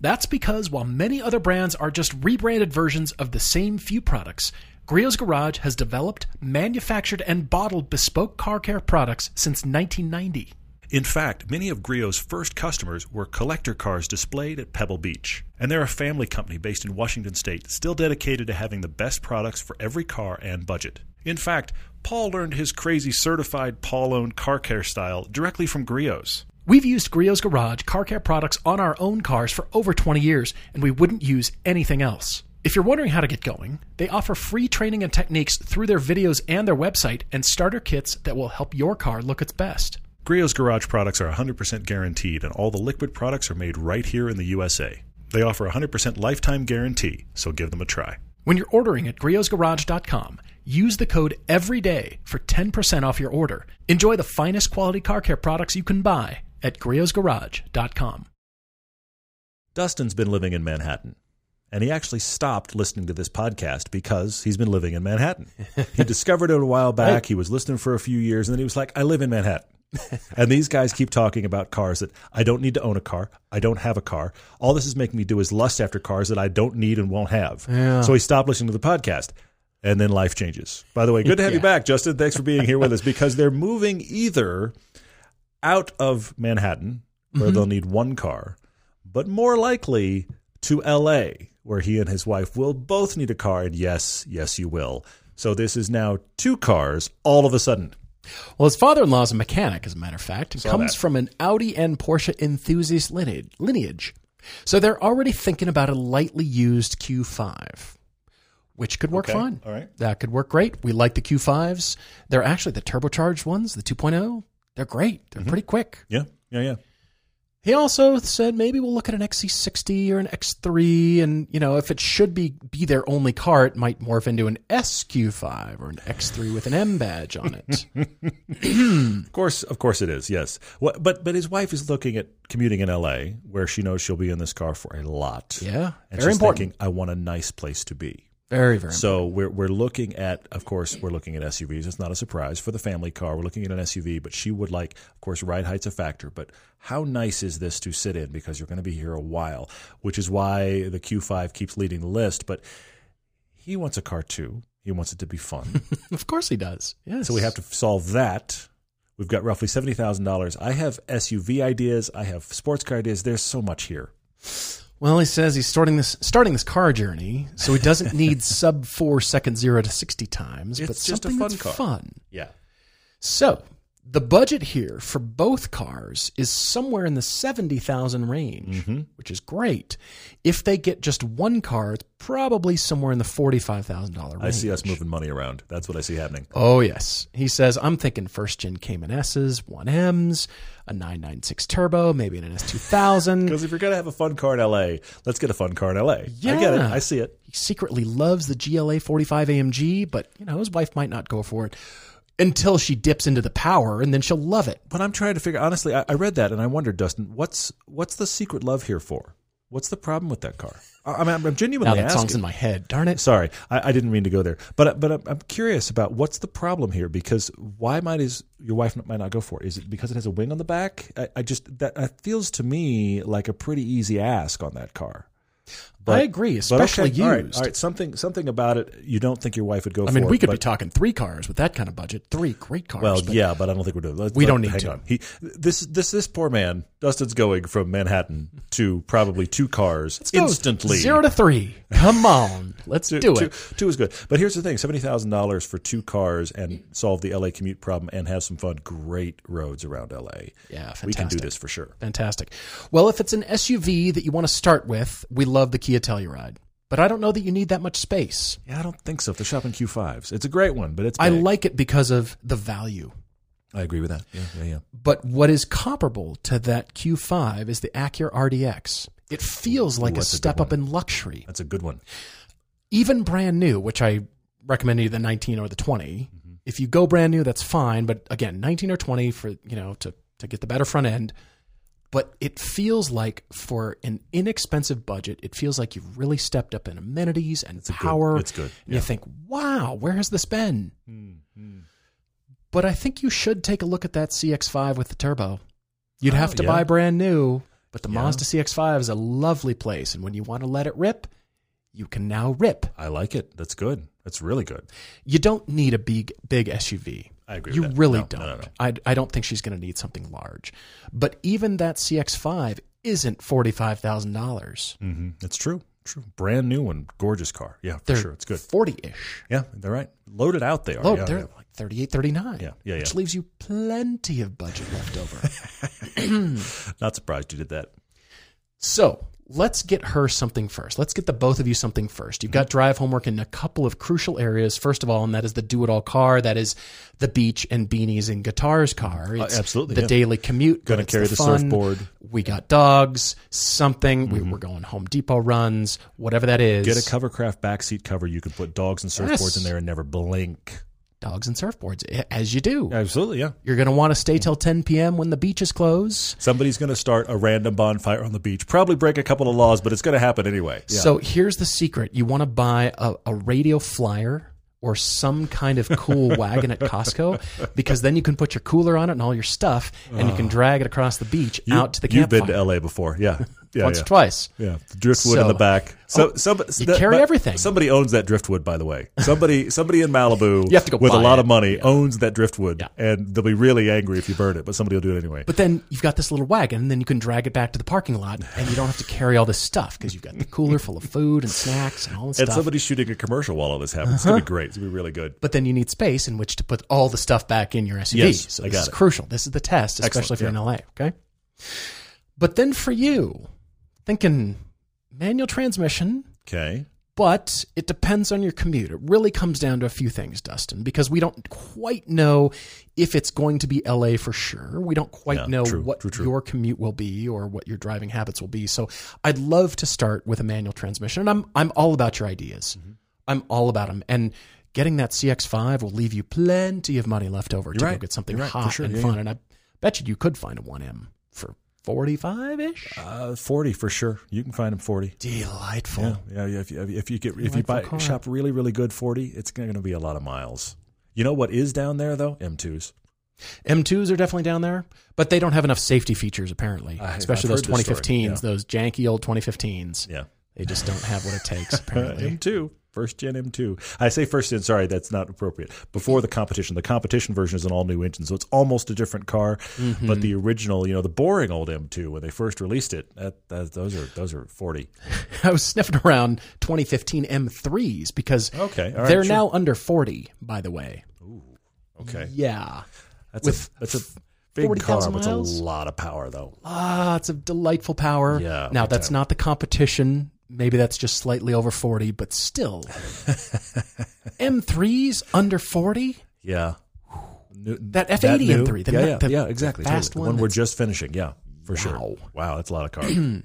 That's because while many other brands are just rebranded versions of the same few products, Griot's Garage has developed, manufactured, and bottled bespoke car care products since 1990. In fact, many of Griot's first customers were collector cars displayed at Pebble Beach. And they're a family company based in Washington State, still dedicated to having the best products for every car and budget. In fact, Paul learned his crazy certified Paul-owned car care style directly from Griot's. We've used Griot's Garage car care products on our own cars for over 20 years, and we wouldn't use anything else. If you're wondering how to get going, they offer free training and techniques through their videos and their website and starter kits that will help your car look its best. Griot's Garage products are 100% guaranteed, and all the liquid products are made right here in the USA. They offer a 100% lifetime guarantee, so give them a try. When you're ordering at griotsgarage.com, use the code EVERYDAY for 10% off your order. Enjoy the finest quality car care products you can buy at griotsgarage.com. Dustin's been living in Manhattan. And he actually stopped listening to this podcast because he's been living in Manhattan. He discovered it a while back. He was listening for a few years, and then he was like, I live in Manhattan. And these guys keep talking about cars that I don't need to own a car. I don't have a car. All this is making me do is lust after cars that I don't need and won't have. Yeah. So he stopped listening to the podcast. And then life changes. By the way, good to have you back, Justin. Thanks for being here with us, because they're moving either out of Manhattan, where they'll need one car, but more likely to L.A., where he and his wife will both need a car, and yes, you will. So this is now two cars all of a sudden. Well, his father-in-law is a mechanic, as a matter of fact, and comes from an Audi and Porsche enthusiast lineage. So they're already thinking about a lightly used Q5, which could work fine. All right. That could work great. We like the Q5s. They're actually the turbocharged ones, the 2.0. They're great. They're pretty quick. Yeah. He also said maybe we'll look at an XC60 or an X3, and if it should be their only car, it might morph into an SQ5 or an X3 with an M badge on it. Of course it is, yes. But his wife is looking at commuting in L.A., where she knows she'll be in this car for a lot. Yeah, and very she's important. Thinking, I want a nice place to be. Very, very. So we're looking at, of course, we're looking at SUVs. It's not a surprise for the family car. We're looking at an SUV, but she would like, of course, ride height's a factor. But how nice is this to sit in? Because you're going to be here a while, which is why the Q5 keeps leading the list. But he wants a car too. He wants it to be fun. Of course he does. Yes. So we have to solve that. We've got roughly $70,000. I have SUV ideas. I have sports car ideas. There's so much here. Well, he says he's starting this car journey, so he doesn't need sub 4 second 0 to 60 times. It's but just something a fun that's car. Fun. Yeah. So the budget here for both cars is somewhere in the $70,000 range, which is great. If they get just one car, it's probably somewhere in the $45,000 range. I see us moving money around. That's what I see happening. Oh yes, he says I'm thinking first gen Cayman S's, 1Ms. A 996 turbo, maybe an S2000. Because if you're going to have a fun car in L.A., let's get a fun car in L.A. Yeah. I get it. I see it. He secretly loves the GLA 45 AMG, but his wife might not go for it until she dips into the power, and then she'll love it. But I'm trying to figure, honestly, I read that, and I wondered, Dustin, what's the secret love here for? What's the problem with that car? I mean, I'm genuinely asking. Now that song's in my head. Darn it. Sorry. I didn't mean to go there. But I'm curious about what's the problem here, because why might your wife might not go for it? Is it because it has a wing on the back? That feels to me like a pretty easy ask on that car. But, I agree, especially used. All right. Something about it you don't think your wife would go for. I mean, we could be talking three cars with that kind of budget. Three great cars. Well, yeah, but I don't think we're doing that. We don't need to. Hang on. This poor man, Dustin's going from Manhattan to probably two cars instantly. 0 to 3. Come on. Let's do it. Two is good. But here's the thing, $70,000 for two cars and solve the L.A. commute problem and have some fun. Great roads around L.A. Yeah, fantastic. We can do this for sure. Fantastic. Well, if it's an SUV that you want to start with, we love the Kia Telluride, but I don't know that you need that much space. Yeah, I don't think so. If they're shopping Q5s, it's a great one, but it's big. I like it because of the value. I agree with that. Yeah. But what is comparable to that Q5 is the Acura RDX. It feels like a step up in luxury. That's a good one. Even brand new, which I recommend either the 19 or the 20. Mm-hmm. If you go brand new, that's fine. But again, 19 or 20 for to get the better front end. But it feels like for an inexpensive budget, it feels like you've really stepped up in amenities and power. It's good. Yeah. And you think, wow, where has this been? Mm-hmm. But I think you should take a look at that CX-5 with the turbo. You'd have to buy brand new, but the Mazda CX-5 is a lovely place. And when you want to let it rip, you can now rip. I like it. That's good. That's really good. You don't need a big SUV. I agree with that. You really don't. No. I don't think she's going to need something large. But even that CX-5 isn't $45,000. Mm-hmm. It's true. Brand new one. Gorgeous car. Yeah, for sure. It's good. 40-ish. Yeah, they're right. Loaded out they are. They're like 38, 39. Yeah. Which leaves you plenty of budget left over. Not surprised you did that. So let's get her something first. Let's get the both of you something first. You've got drive homework in a couple of crucial areas, first of all, and that is the do-it-all car. That is the beach and beanies and guitars car. It's absolutely. The daily commute. Going to carry the surfboard. We got dogs, something. Mm-hmm. We're going Home Depot runs, whatever that is. Get a Covercraft backseat cover. You can put dogs and surfboards in there and never blink. Dogs and surfboards, as you do. Absolutely, yeah. You're going to want to stay till 10 p.m. when the beaches close. Somebody's going to start a random bonfire on the beach. Probably break a couple of laws, but it's going to happen anyway. Yeah. So here's the secret. You want to buy a radio flyer or some kind of cool wagon at Costco, because then you can put your cooler on it and all your stuff, and you can drag it across the beach out to the campfire. You've been to L.A. before, yeah. Once or twice. Yeah, the driftwood in the back. So you carry everything. Somebody owns that driftwood, by the way. Somebody in Malibu with a lot of money owns that driftwood, and they'll be really angry if you burn it, but somebody will do it anyway. But then you've got this little wagon, and then you can drag it back to the parking lot, and you don't have to carry all this stuff because you've got the cooler full of food and snacks and all this stuff. And somebody's shooting a commercial while all this happens. It's going to be great. It's going to be really good. But then you need space in which to put all the stuff back in your SUV. Yes, so this is crucial. This is the test, especially if you're in LA, okay? But then for you... Thinking manual transmission. Okay. But it depends on your commute. It really comes down to a few things, Dustin, because we don't quite know if it's going to be LA for sure. We don't quite know what your commute will be or what your driving habits will be. So I'd love to start with a manual transmission. And I'm all about your ideas. Mm-hmm. I'm all about them. And getting that CX-5 will leave you plenty of money left over to go get something hot and fun. Yeah. And I bet you could find a 1M for 45-ish? 40 for sure. You can find them 40. Delightful. Yeah. If you shop really, really good 40, it's going to be a lot of miles. You know what is down there though? M2s. M2s are definitely down there, but they don't have enough safety features apparently. Especially those 2015s, those janky old 2015s. Yeah. They just don't have what it takes apparently. M2. First gen M2. I say first gen, sorry, that's not appropriate. Before the competition. The competition version is an all-new engine, so it's almost a different car. Mm-hmm. But the original, the boring old M2, when they first released it, those are 40. I was sniffing around 2015 M3s because they're now under 40, by the way. Ooh, okay. Yeah. That's a big car, but it's a lot of power, though. Lots of delightful power. Yeah, now, that's not the competition. Maybe that's just slightly over 40, but still. M3s under 40? Yeah. That F80 M3. Yeah, exactly. Fast one we're just finishing. Yeah, for sure. Wow, that's a lot of cars.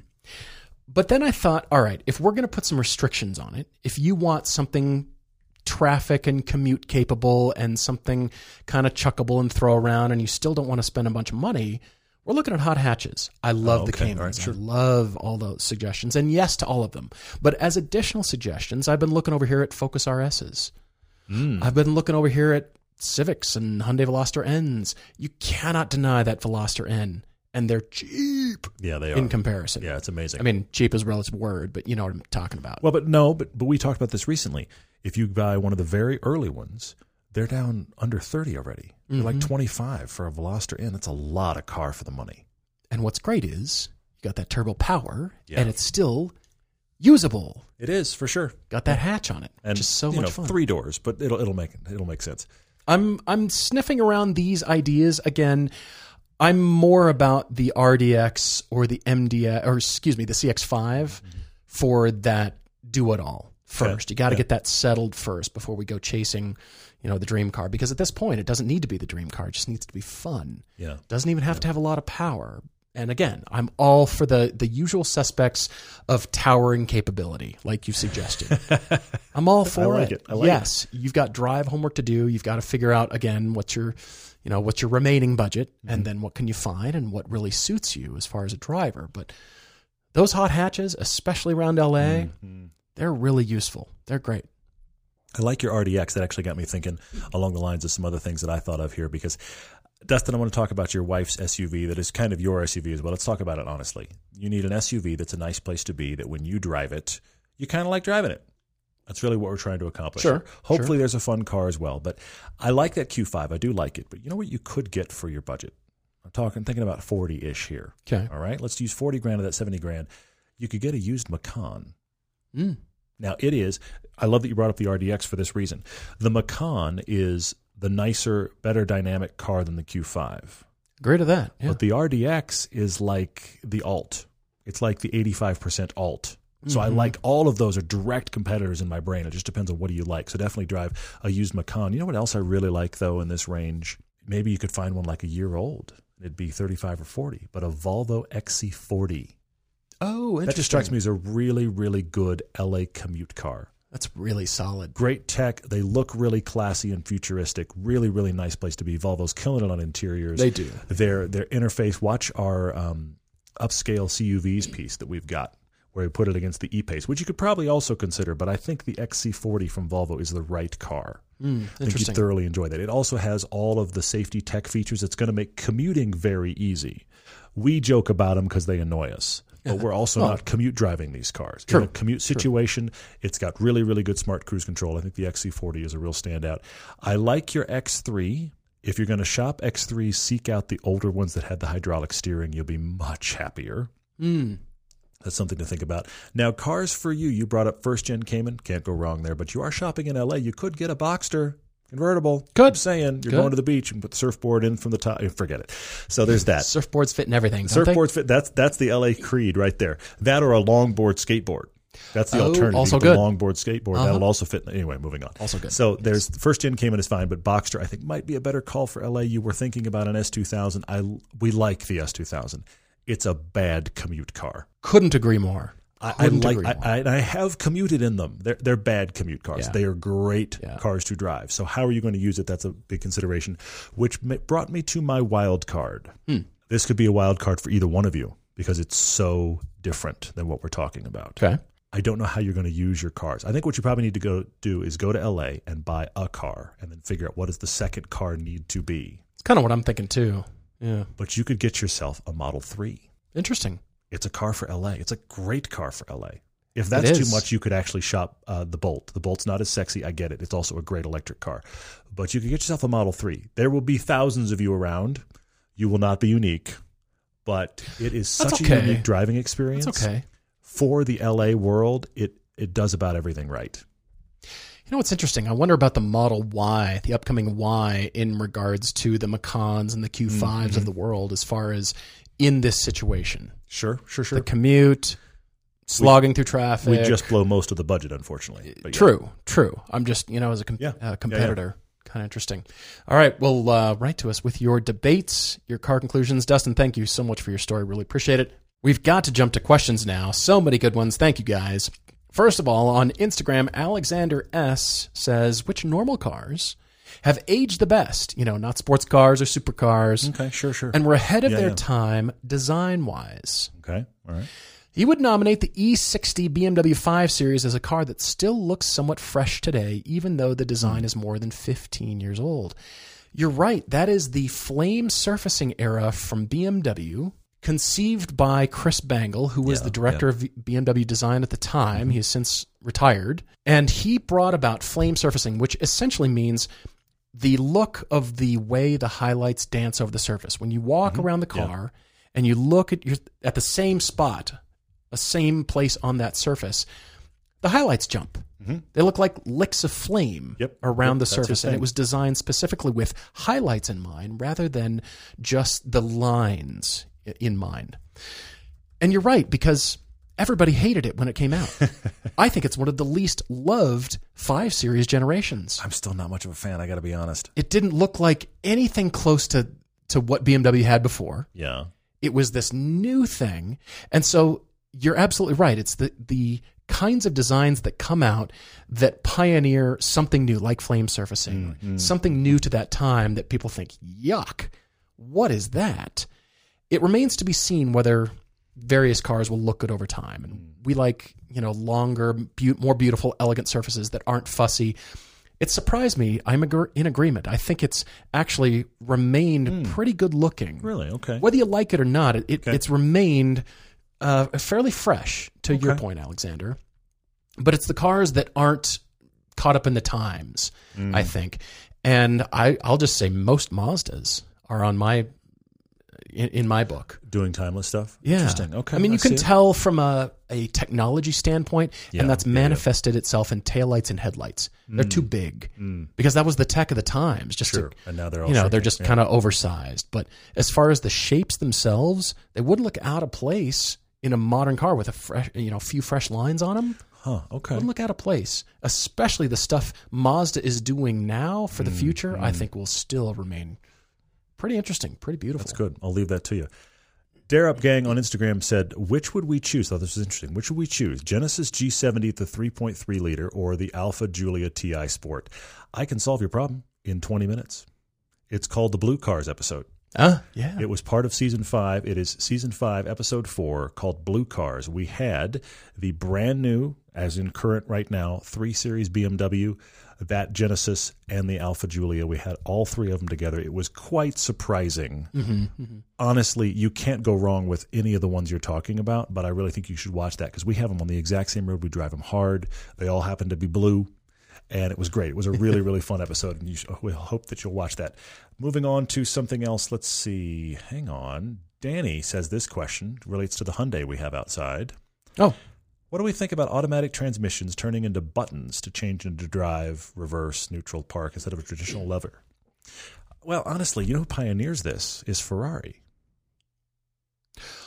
But then I thought, all right, if we're going to put some restrictions on it, if you want something traffic and commute capable and something kind of chuckable and throw around and you still don't want to spend a bunch of money, we're looking at hot hatches. I love the Caymans. Right, sure. I love all those suggestions, and yes to all of them. But as additional suggestions, I've been looking over here at Focus RSs. I've been looking over here at Civics and Hyundai Veloster Ns. You cannot deny that Veloster N, and they're cheap. Yeah, they are. In comparison. Yeah, it's amazing. I mean, cheap is a relative word, but you know what I'm talking about. Well, but we talked about this recently. If you buy one of the very early ones, they're down under 30 already. They're like 25 for a Veloster N. That's a lot of car for the money. And what's great is you got that turbo power, and it's still usable. It is for sure. Got that hatch on it, and just so much fun. 3 doors, but it'll make sense. I'm sniffing around these ideas again. I'm more about the RDX or the MDX, or excuse me, the CX-5 for that do it all. First, you got to get that settled first before we go chasing, the dream car. Because at this point, it doesn't need to be the dream car; it just needs to be fun. Yeah, doesn't even have to have a lot of power. And again, I'm all for the usual suspects of towering capability, like you suggested. I'm all for it. You've got drive homework to do. You've got to figure out again what's your remaining budget, and then what can you find and what really suits you as far as a driver. But those hot hatches, especially around LA. Mm-hmm. They're really useful. They're great. I like your RDX. That actually got me thinking along the lines of some other things that I thought of here because, Dustin, I want to talk about your wife's SUV that is kind of your SUV as well. Let's talk about it honestly. You need an SUV that's a nice place to be, that when you drive it, you kind of like driving it. That's really what we're trying to accomplish. Sure. Hopefully there's a fun car as well. But I like that Q5. I do like it. But you know what you could get for your budget? I'm thinking about 40-ish here. Okay. All right? Let's use 40 grand of that 70 grand. You could get a used Macan. Mm. Now, it is. I love that you brought up the RDX for this reason. The Macan is the nicer, better dynamic car than the Q5. Agree to that. Yeah. But the RDX is like the alt. It's like the 85% alt. So I like all of those are direct competitors in my brain. It just depends on what do you like. So definitely drive a used Macan. You know what else I really like, though, in this range? Maybe you could find one like a year old. It'd be 35 or 40. But a Volvo XC40. Oh, interesting. That just strikes me as a really, really good LA commute car. That's really solid. Great tech. They look really classy and futuristic. Really, really nice place to be. Volvo's killing it on interiors. They do. Their interface. Watch our upscale CUVs piece that we've got, where we put it against the E-Pace, which you could probably also consider, but I think the XC40 from Volvo is the right car. I think you'd thoroughly enjoy that. It also has all of the safety tech features. It's going to make commuting very easy. We joke about them because they annoy us, but we're also not commute driving these cars. Sure. In a commute situation, it's got really, really good smart cruise control. I think the XC40 is a real standout. I like your X3. If you're going to shop X3, seek out the older ones that had the hydraulic steering. You'll be much happier. That's something to think about. Now, cars for you. You brought up first-gen Cayman. Can't go wrong there. But you are shopping in L.A. You could get a Boxster convertible. I'm saying. You're going to the beach and put the surfboard in from the top. Forget it. So there's that. Surfboards fit in everything, don't they? Surfboards fit. That's the L.A. creed right there. That or a longboard skateboard. That's the alternative. Also good. The longboard skateboard. That'll also fit. Anyway, moving on. Also good. So there's first-gen Cayman is fine, but Boxster I think might be a better call for L.A. You were thinking about an S2000. We like the S2000. It's a bad commute car. Couldn't agree more. I have commuted in them. They're bad commute cars. Yeah. They are great cars to drive. So how are you going to use it? That's a big consideration, which brought me to my wild card. This could be a wild card for either one of you because it's so different than what we're talking about. Okay. I don't know how you're going to use your cars. I think what you probably need to do is go to L.A. and buy a car and then figure out what does the second car need to be. It's kind of what I'm thinking too. Yeah. But you could get yourself a Model 3. Interesting. It's a car for LA. It's a great car for LA. If that's too much, you could actually shop the Bolt. The Bolt's not as sexy. I get it. It's also a great electric car. But you could get yourself a Model 3. There will be thousands of you around. You will not be unique. But it is such a unique driving experience. That's okay. For the LA world, it does about everything right. You know what's interesting? I wonder about the Model Y, the upcoming Y, in regards to the Macans and the Q5s of the world as far as in this situation. Sure. The commute, slogging through traffic. We just blow most of the budget, unfortunately. But True. I'm just, as a competitor. Yeah. Kind of interesting. All right. Well, write to us with your debates, your car conclusions. Dustin, thank you so much for your story. Really appreciate it. We've got to jump to questions now. So many good ones. Thank you, guys. First of all, on Instagram, Alexander S. says, which normal cars have aged the best? Not sports cars or supercars. Okay, sure. And were ahead of their time design-wise. Okay, all right. He would nominate the E60 BMW 5 Series as a car that still looks somewhat fresh today, even though the design is more than 15 years old. You're right. That is the flame surfacing era from BMW. Conceived by Chris Bangle, who was the director of BMW design at the time. He has since retired. And he brought about flame surfacing, which essentially means the look of the way the highlights dance over the surface. When you walk around the car and you look at the same spot, the same place on that surface, the highlights jump. They look like licks of flame around the surface. And it was designed specifically with highlights in mind rather than just the lines in mind. And you're right, because everybody hated it when it came out. I think it's one of the least loved 5 Series generations. I'm still not much of a fan, I got to be honest. It didn't look like anything close to what BMW had before. Yeah. It was this new thing. And so you're absolutely right. It's the kinds of designs that come out that pioneer something new, like flame surfacing, something new to that time that people think, yuck, what is that? It remains to be seen whether various cars will look good over time. And we like, longer, more beautiful, elegant surfaces that aren't fussy. It surprised me. I'm in agreement. I think it's actually remained pretty good looking. Really? Okay. Whether you like it or not, it's remained fairly fresh, to your point, Alexander. But it's the cars that aren't caught up in the times, I think. And I'll just say most Mazdas are on my in my book. Doing timeless stuff? Yeah. Interesting. Okay. I mean, you can tell from a technology standpoint, and that's manifested itself in taillights and headlights. They're too big because that was the tech of the times. Just to, and now they're all they're just kind of oversized. But as far as the shapes themselves, they wouldn't look out of place in a modern car with a fresh, few fresh lines on them. Huh, okay. Don't look out of place. Especially the stuff Mazda is doing now for the future, I think will still remain pretty interesting, pretty beautiful. That's good. I'll leave that to you. Dare Up Gang on Instagram said, which would we choose? Oh, this is interesting. Which would we choose? Genesis G70, the 3.3 liter, or the Alfa Giulia TI Sport? I can solve your problem in 20 minutes. It's called the Blue Cars episode. Yeah. It was part of Season 5. It is Season 5, Episode 4, called Blue Cars. We had the brand new, as in current right now, 3 Series BMW, that Genesis, and the Alfa Giulia. We had all three of them together. It was quite surprising. Honestly, you can't go wrong with any of the ones you're talking about, but I really think you should watch that because we have them on the exact same road. We drive them hard. They all happen to be blue. And it was great. It was a really, really fun episode, and we hope that you'll watch that. Moving on to something else. Let's see. Hang on. Danny says this question relates to the Hyundai we have outside. Oh. What do we think about automatic transmissions turning into buttons to change into drive, reverse, neutral, park, instead of a traditional lever? Well, honestly, you know who pioneers this is Ferrari.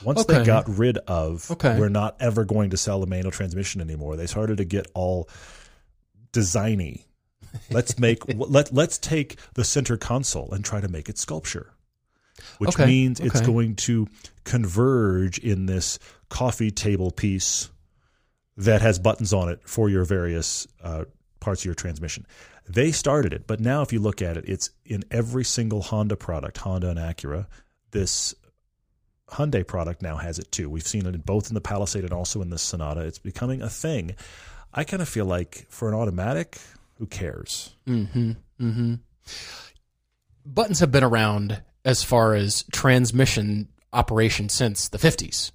Once they got rid of, we're not ever going to sell a manual transmission anymore, they started to get all designy. Let's make let's take the center console and try to make it sculpture, which means it's going to converge in this coffee table piece that has buttons on it for your various parts of your transmission. They started it, but now if you look at it, it's in every single Honda product, Honda and Acura. This Hyundai product now has it too. We've seen it in both in the Palisade and also in the Sonata. It's becoming a thing. I kind of feel like for an automatic, who cares? Buttons have been around as far as transmission operation since the 50s.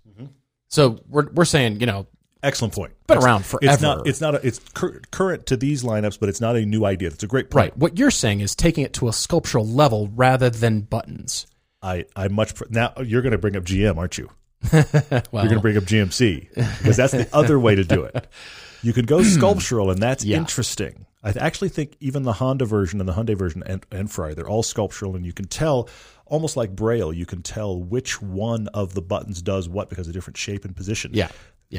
So we're saying, excellent point. Been around forever. It's current to these lineups, but it's not a new idea. It's a great point. Right. What you're saying is taking it to a sculptural level rather than buttons. Now you're going to bring up GM, aren't you? Well, you're going to bring up GMC because that's the other way to do it. You could go sculptural, and that's interesting. I actually think even the Honda version and the Hyundai version and Ferrari, they're all sculptural, and you can tell, almost like Braille, you can tell which one of the buttons does what because of different shape and position. Yeah.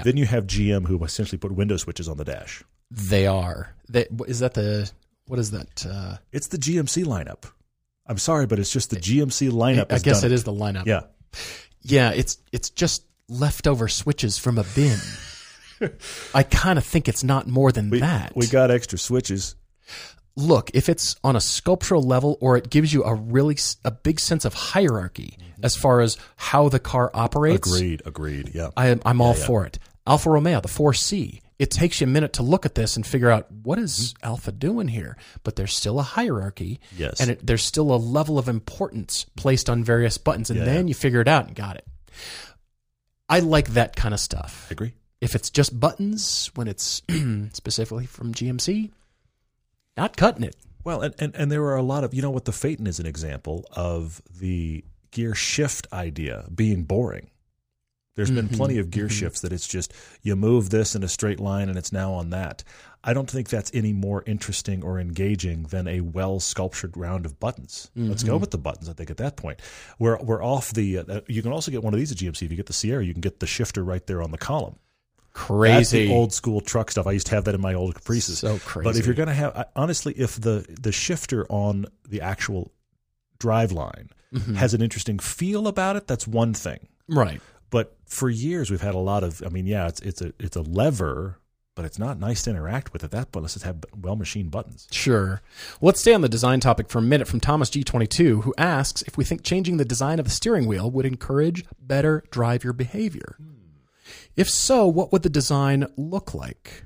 Then you have GM, who essentially put window switches on the dash. They are. What is that? It's the GMC lineup. I'm sorry, but it's just the GMC lineup. I guess it is the lineup. Yeah, it's just leftover switches from a bin. I kind of think it's not more than that. We got extra switches. Look, if it's on a sculptural level or it gives you a big sense of hierarchy as far as how the car operates. Agreed. Yeah, I'm all for it. Alfa Romeo, the 4C. It takes you a minute to look at this and figure out what is Alfa doing here, but there's still a hierarchy, and there's still a level of importance placed on various buttons, and then you figure it out and got it. I like that kind of stuff. I agree. If it's just buttons, when it's specifically from GMC, not cutting it. Well, and there are a lot of, the Phaeton is an example of the gear shift idea being boring. There's been plenty of gear shifts that it's just, you move this in a straight line and it's now on that. I don't think that's any more interesting or engaging than a well-sculptured round of buttons. Let's go with the buttons, I think, at that point. We're off the you can also get one of these at GMC. If you get the Sierra, you can get the shifter right there on the column. Crazy. That's the old school truck stuff. I used to have that in my old Caprices. So crazy. But if you're going to have, honestly, if the shifter on the actual drive line has an interesting feel about it, that's one thing. Right. But for years we've had a lot of, it's a lever, but it's not nice to interact with at that point. Let's just have well-machined buttons. Sure. Well, let's stay on the design topic for a minute from Thomas G22, who asks if we think changing the design of the steering wheel would encourage better driver behavior. If so, what would the design look like?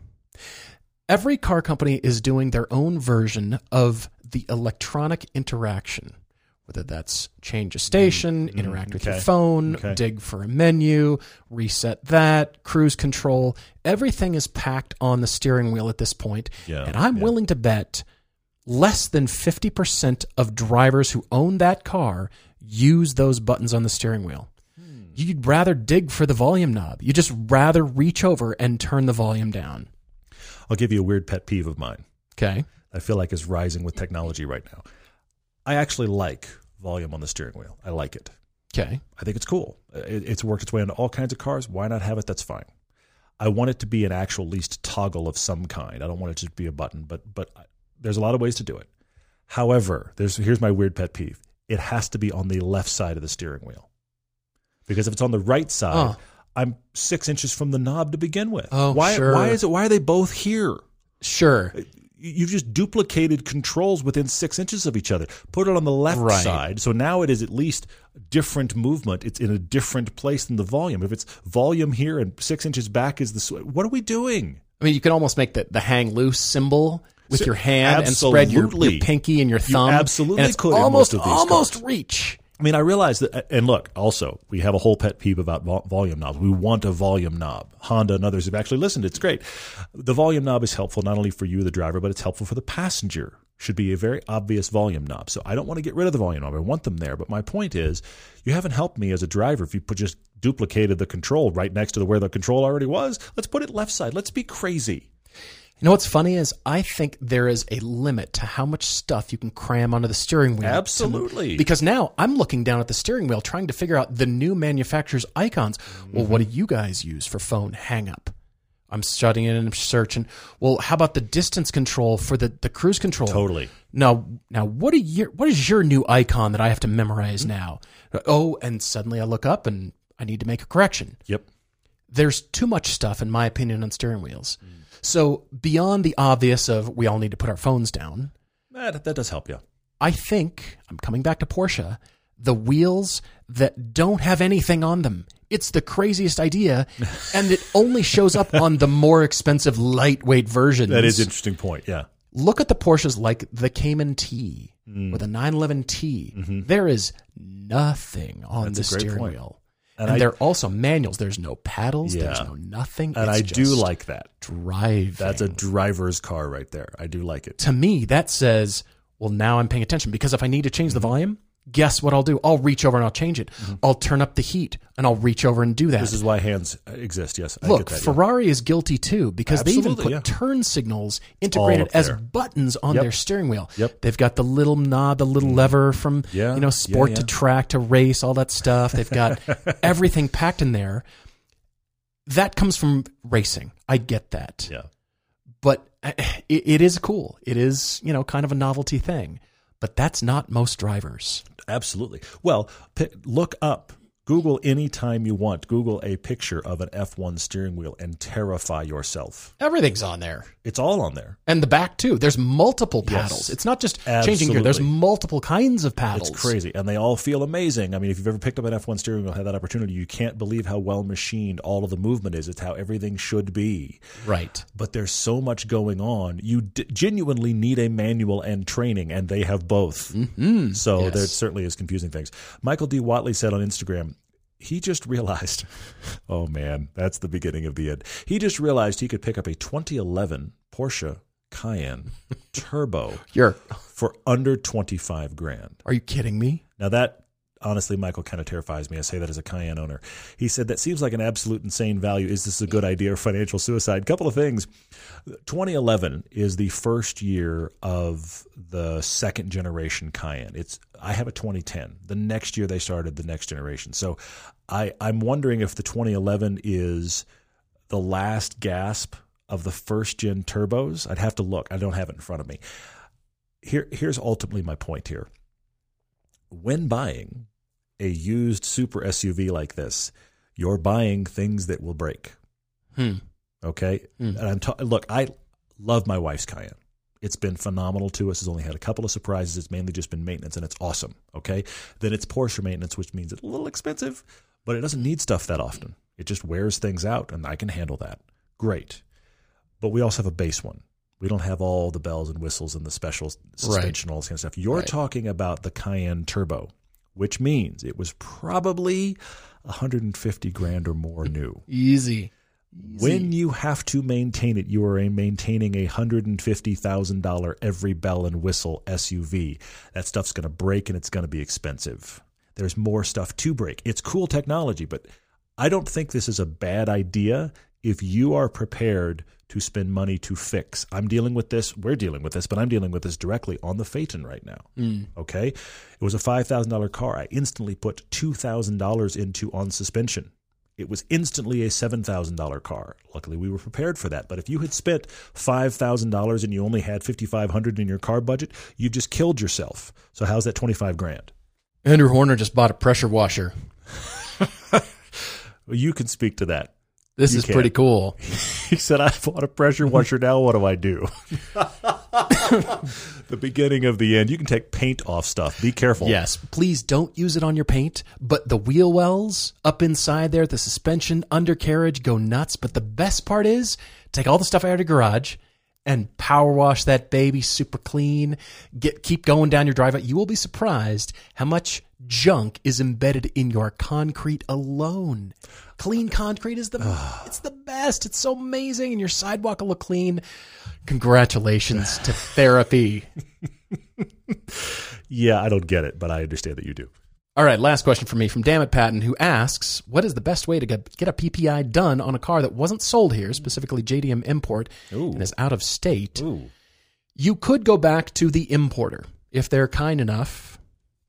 Every car company is doing their own version of the electronic interaction. whether that's change a station, interact with your phone, dig for a menu, reset that, cruise control. Everything is packed on the steering wheel at this point. Yeah. And I'm willing to bet less than 50% of drivers who own that car use those buttons on the steering wheel. You'd rather dig for the volume knob. You just rather reach over and turn the volume down. I'll give you a weird pet peeve of mine. Okay. I feel like is rising with technology right now. I actually like volume on the steering wheel. I like it. Okay. I think it's cool. It's worked its way into all kinds of cars. Why not have it? That's fine. I want it to be an actual least toggle of some kind. I don't want it to just be a button, but there's a lot of ways to do it. However, here's my weird pet peeve. It has to be on the left side of the steering wheel. Because if it's on the right side, I'm 6 inches from the knob to begin with. Why are they both here? Sure. You've just duplicated controls within 6 inches of each other. Put it on the left side. So now it is at least different movement. It's in a different place than the volume. If it's volume here and 6 inches back is the... What are we doing? I mean, you can almost make the hang loose symbol with your hand and spread your pinky and your thumb. You absolutely could. Almost reach. I mean, I realize that, and look, also, we have a whole pet peeve about volume knobs. We want a volume knob. Honda and others have actually listened. It's great. The volume knob is helpful not only for you, the driver, but it's helpful for the passenger. Should be a very obvious volume knob. So I don't want to get rid of the volume knob. I want them there. But my point is, you haven't helped me as a driver if you just duplicated the control right next to where the control already was. Let's put it left side. Let's be crazy. You know what's funny is I think there is a limit to how much stuff you can cram onto the steering wheel. Absolutely. Because now I'm looking down at the steering wheel trying to figure out the new manufacturer's icons. Mm-hmm. Well, what do you guys use for phone hang-up? I'm studying it and searching. Well, how about the distance control for the cruise control? Totally. Now what is your new icon that I have to memorize now? Oh, and suddenly I look up and I need to make a correction. Yep. There's too much stuff, in my opinion, on steering wheels. Mm. So beyond the obvious of we all need to put our phones down. That does help you. I think, I'm coming back to Porsche, the wheels that don't have anything on them. It's the craziest idea, and it only shows up on the more expensive lightweight versions. That is an interesting point, yeah. Look at the Porsches like the Cayman T or the 911T. Mm-hmm. There is nothing on the steering wheel. And they're also manuals. There's no paddles. Yeah. There's no nothing. And I do like that. Driving. That's a driver's car right there. I do like it. To me, that says, well, now I'm paying attention. Because if I need to change the volume, guess what I'll do? I'll reach over and I'll change it. Mm-hmm. I'll turn up the heat and I'll reach over and do that. This is why hands exist, yes. I get that, Ferrari is guilty too because they even put turn signals integrated as buttons on their steering wheel. Yep. They've got the little knob, the little lever from sport to track to race, all that stuff. They've got everything packed in there. That comes from racing. I get that. Yeah. But it is cool. It is, kind of a novelty thing. But that's not most drivers. Absolutely. Well, look up. Google any time you want. Google a picture of an F1 steering wheel and terrify yourself. Everything's on there. It's all on there. And the back, too. There's multiple paddles. Yes, it's not just changing gear. There's multiple kinds of paddles. It's crazy. And they all feel amazing. I mean, if you've ever picked up an F1 steering wheel, had that opportunity, you can't believe how well machined all of the movement is. It's how everything should be. Right. But there's so much going on. You genuinely need a manual and training, and they have both. Mm-hmm. So there certainly is confusing things. Michael D. Watley said on Instagram, he just realized, oh man, that's the beginning of the end. He just realized he could pick up a 2011 Porsche Cayenne Turbo for under $25,000. Are you kidding me? Now that, honestly, Michael, kind of terrifies me. I say that as a Cayenne owner. He said, that seems like an absolute insane value. Is this a good idea or financial suicide? Couple of things. 2011 is the first year of the second generation Cayenne. I have a 2010. The next year they started the next generation. So I'm wondering if the 2011 is the last gasp of the first gen turbos. I'd have to look. I don't have it in front of me. Here's ultimately my point here. When buying a used super SUV like this, you're buying things that will break. Okay? And look, I love my wife's Cayenne. It's been phenomenal to us. It's only had a couple of surprises. It's mainly just been maintenance, and it's awesome. Okay? Then it's Porsche maintenance, which means it's a little expensive, but it doesn't need stuff that often. It just wears things out, and I can handle that. Great. But we also have a base one. We don't have all the bells and whistles and the special suspension, all this kind of stuff. You're talking about the Cayenne Turbo, which means it was probably $150,000 or more new. Easy. When you have to maintain it, you are maintaining a $150,000 every bell and whistle SUV. That stuff's going to break and it's going to be expensive. There's more stuff to break. It's cool technology, but I don't think this is a bad idea if you are prepared to spend money to fix. I'm dealing with this. We're dealing with this, but I'm dealing with this directly on the Phaeton right now. Okay? It was a $5,000 car. I instantly put $2,000 into on suspension. It was instantly a $7,000 car. Luckily, we were prepared for that. But if you had spent $5,000 and you only had $5,500 in your car budget, you just killed yourself. So how's that $25,000? Andrew Horner just bought a pressure washer. Well, you can speak to that. This is pretty cool. He said, I bought a pressure washer. Now what do I do? The beginning of the end. You can take paint off stuff. Be careful. Yes. Please don't use it on your paint. But the wheel wells up inside there, the suspension, undercarriage, go nuts. But the best part is take all the stuff out of your garage and power wash that baby super clean. Keep going down your driveway. You will be surprised how much junk is embedded in your concrete alone. Clean concrete is it's the best. It's so amazing. And your sidewalk will look clean. Congratulations to therapy. Yeah, I don't get it, but I understand that you do. All right, last question for me from Dammit Patton, who asks, what is the best way to get a PPI done on a car that wasn't sold here, specifically JDM import, and is out of state? You could go back to the importer if they're kind enough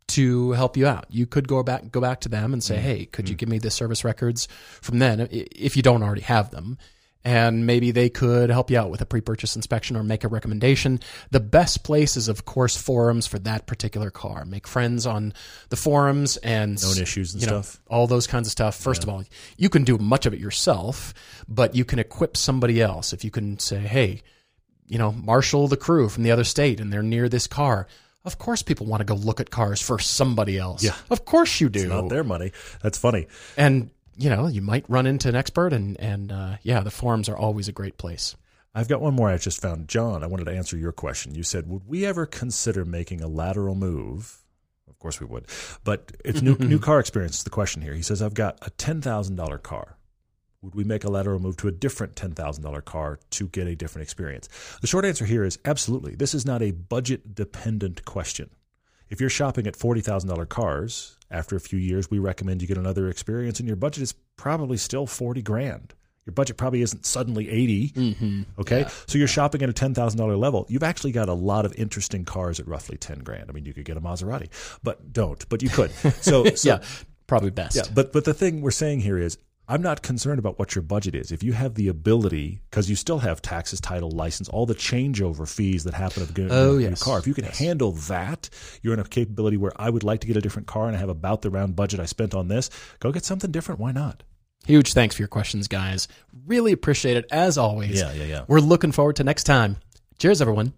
to help you out. You could go back to them and say, hey, could you give me the service records from then if you don't already have them? And maybe they could help you out with a pre-purchase inspection or make a recommendation. The best place is, of course, forums for that particular car. Make friends on the forums and known issues and stuff. All those kinds of stuff. First of all, you can do much of it yourself, but you can equip somebody else. If you can say, hey, marshal the crew from the other state and they're near this car. Of course people want to go look at cars for somebody else. Yeah. Of course you do. It's not their money. That's funny. And you might run into an expert, and the forums are always a great place. I've got one more I just found. John, I wanted to answer your question. You said, would we ever consider making a lateral move? Of course we would. But it's new car experience is the question here. He says, I've got a $10,000 car. Would we make a lateral move to a different $10,000 car to get a different experience? The short answer here is absolutely. This is not a budget-dependent question. If you're shopping at $40,000 cars, after a few years, we recommend you get another experience, and your budget is probably still $40,000. Your budget probably isn't suddenly $80,000. Okay, yeah. So you're shopping at a $10,000 level. You've actually got a lot of interesting cars at roughly $10,000. I mean, you could get a Maserati, but you could. So yeah, probably best. Yeah, but the thing we're saying here is, I'm not concerned about what your budget is. If you have the ability, because you still have taxes, title, license, all the changeover fees that happen of getting a new car. If you can handle that, you're in a capability where I would like to get a different car and I have about the round budget I spent on this. Go get something different. Why not? Huge thanks for your questions, guys. Really appreciate it, as always. Yeah. We're looking forward to next time. Cheers, everyone.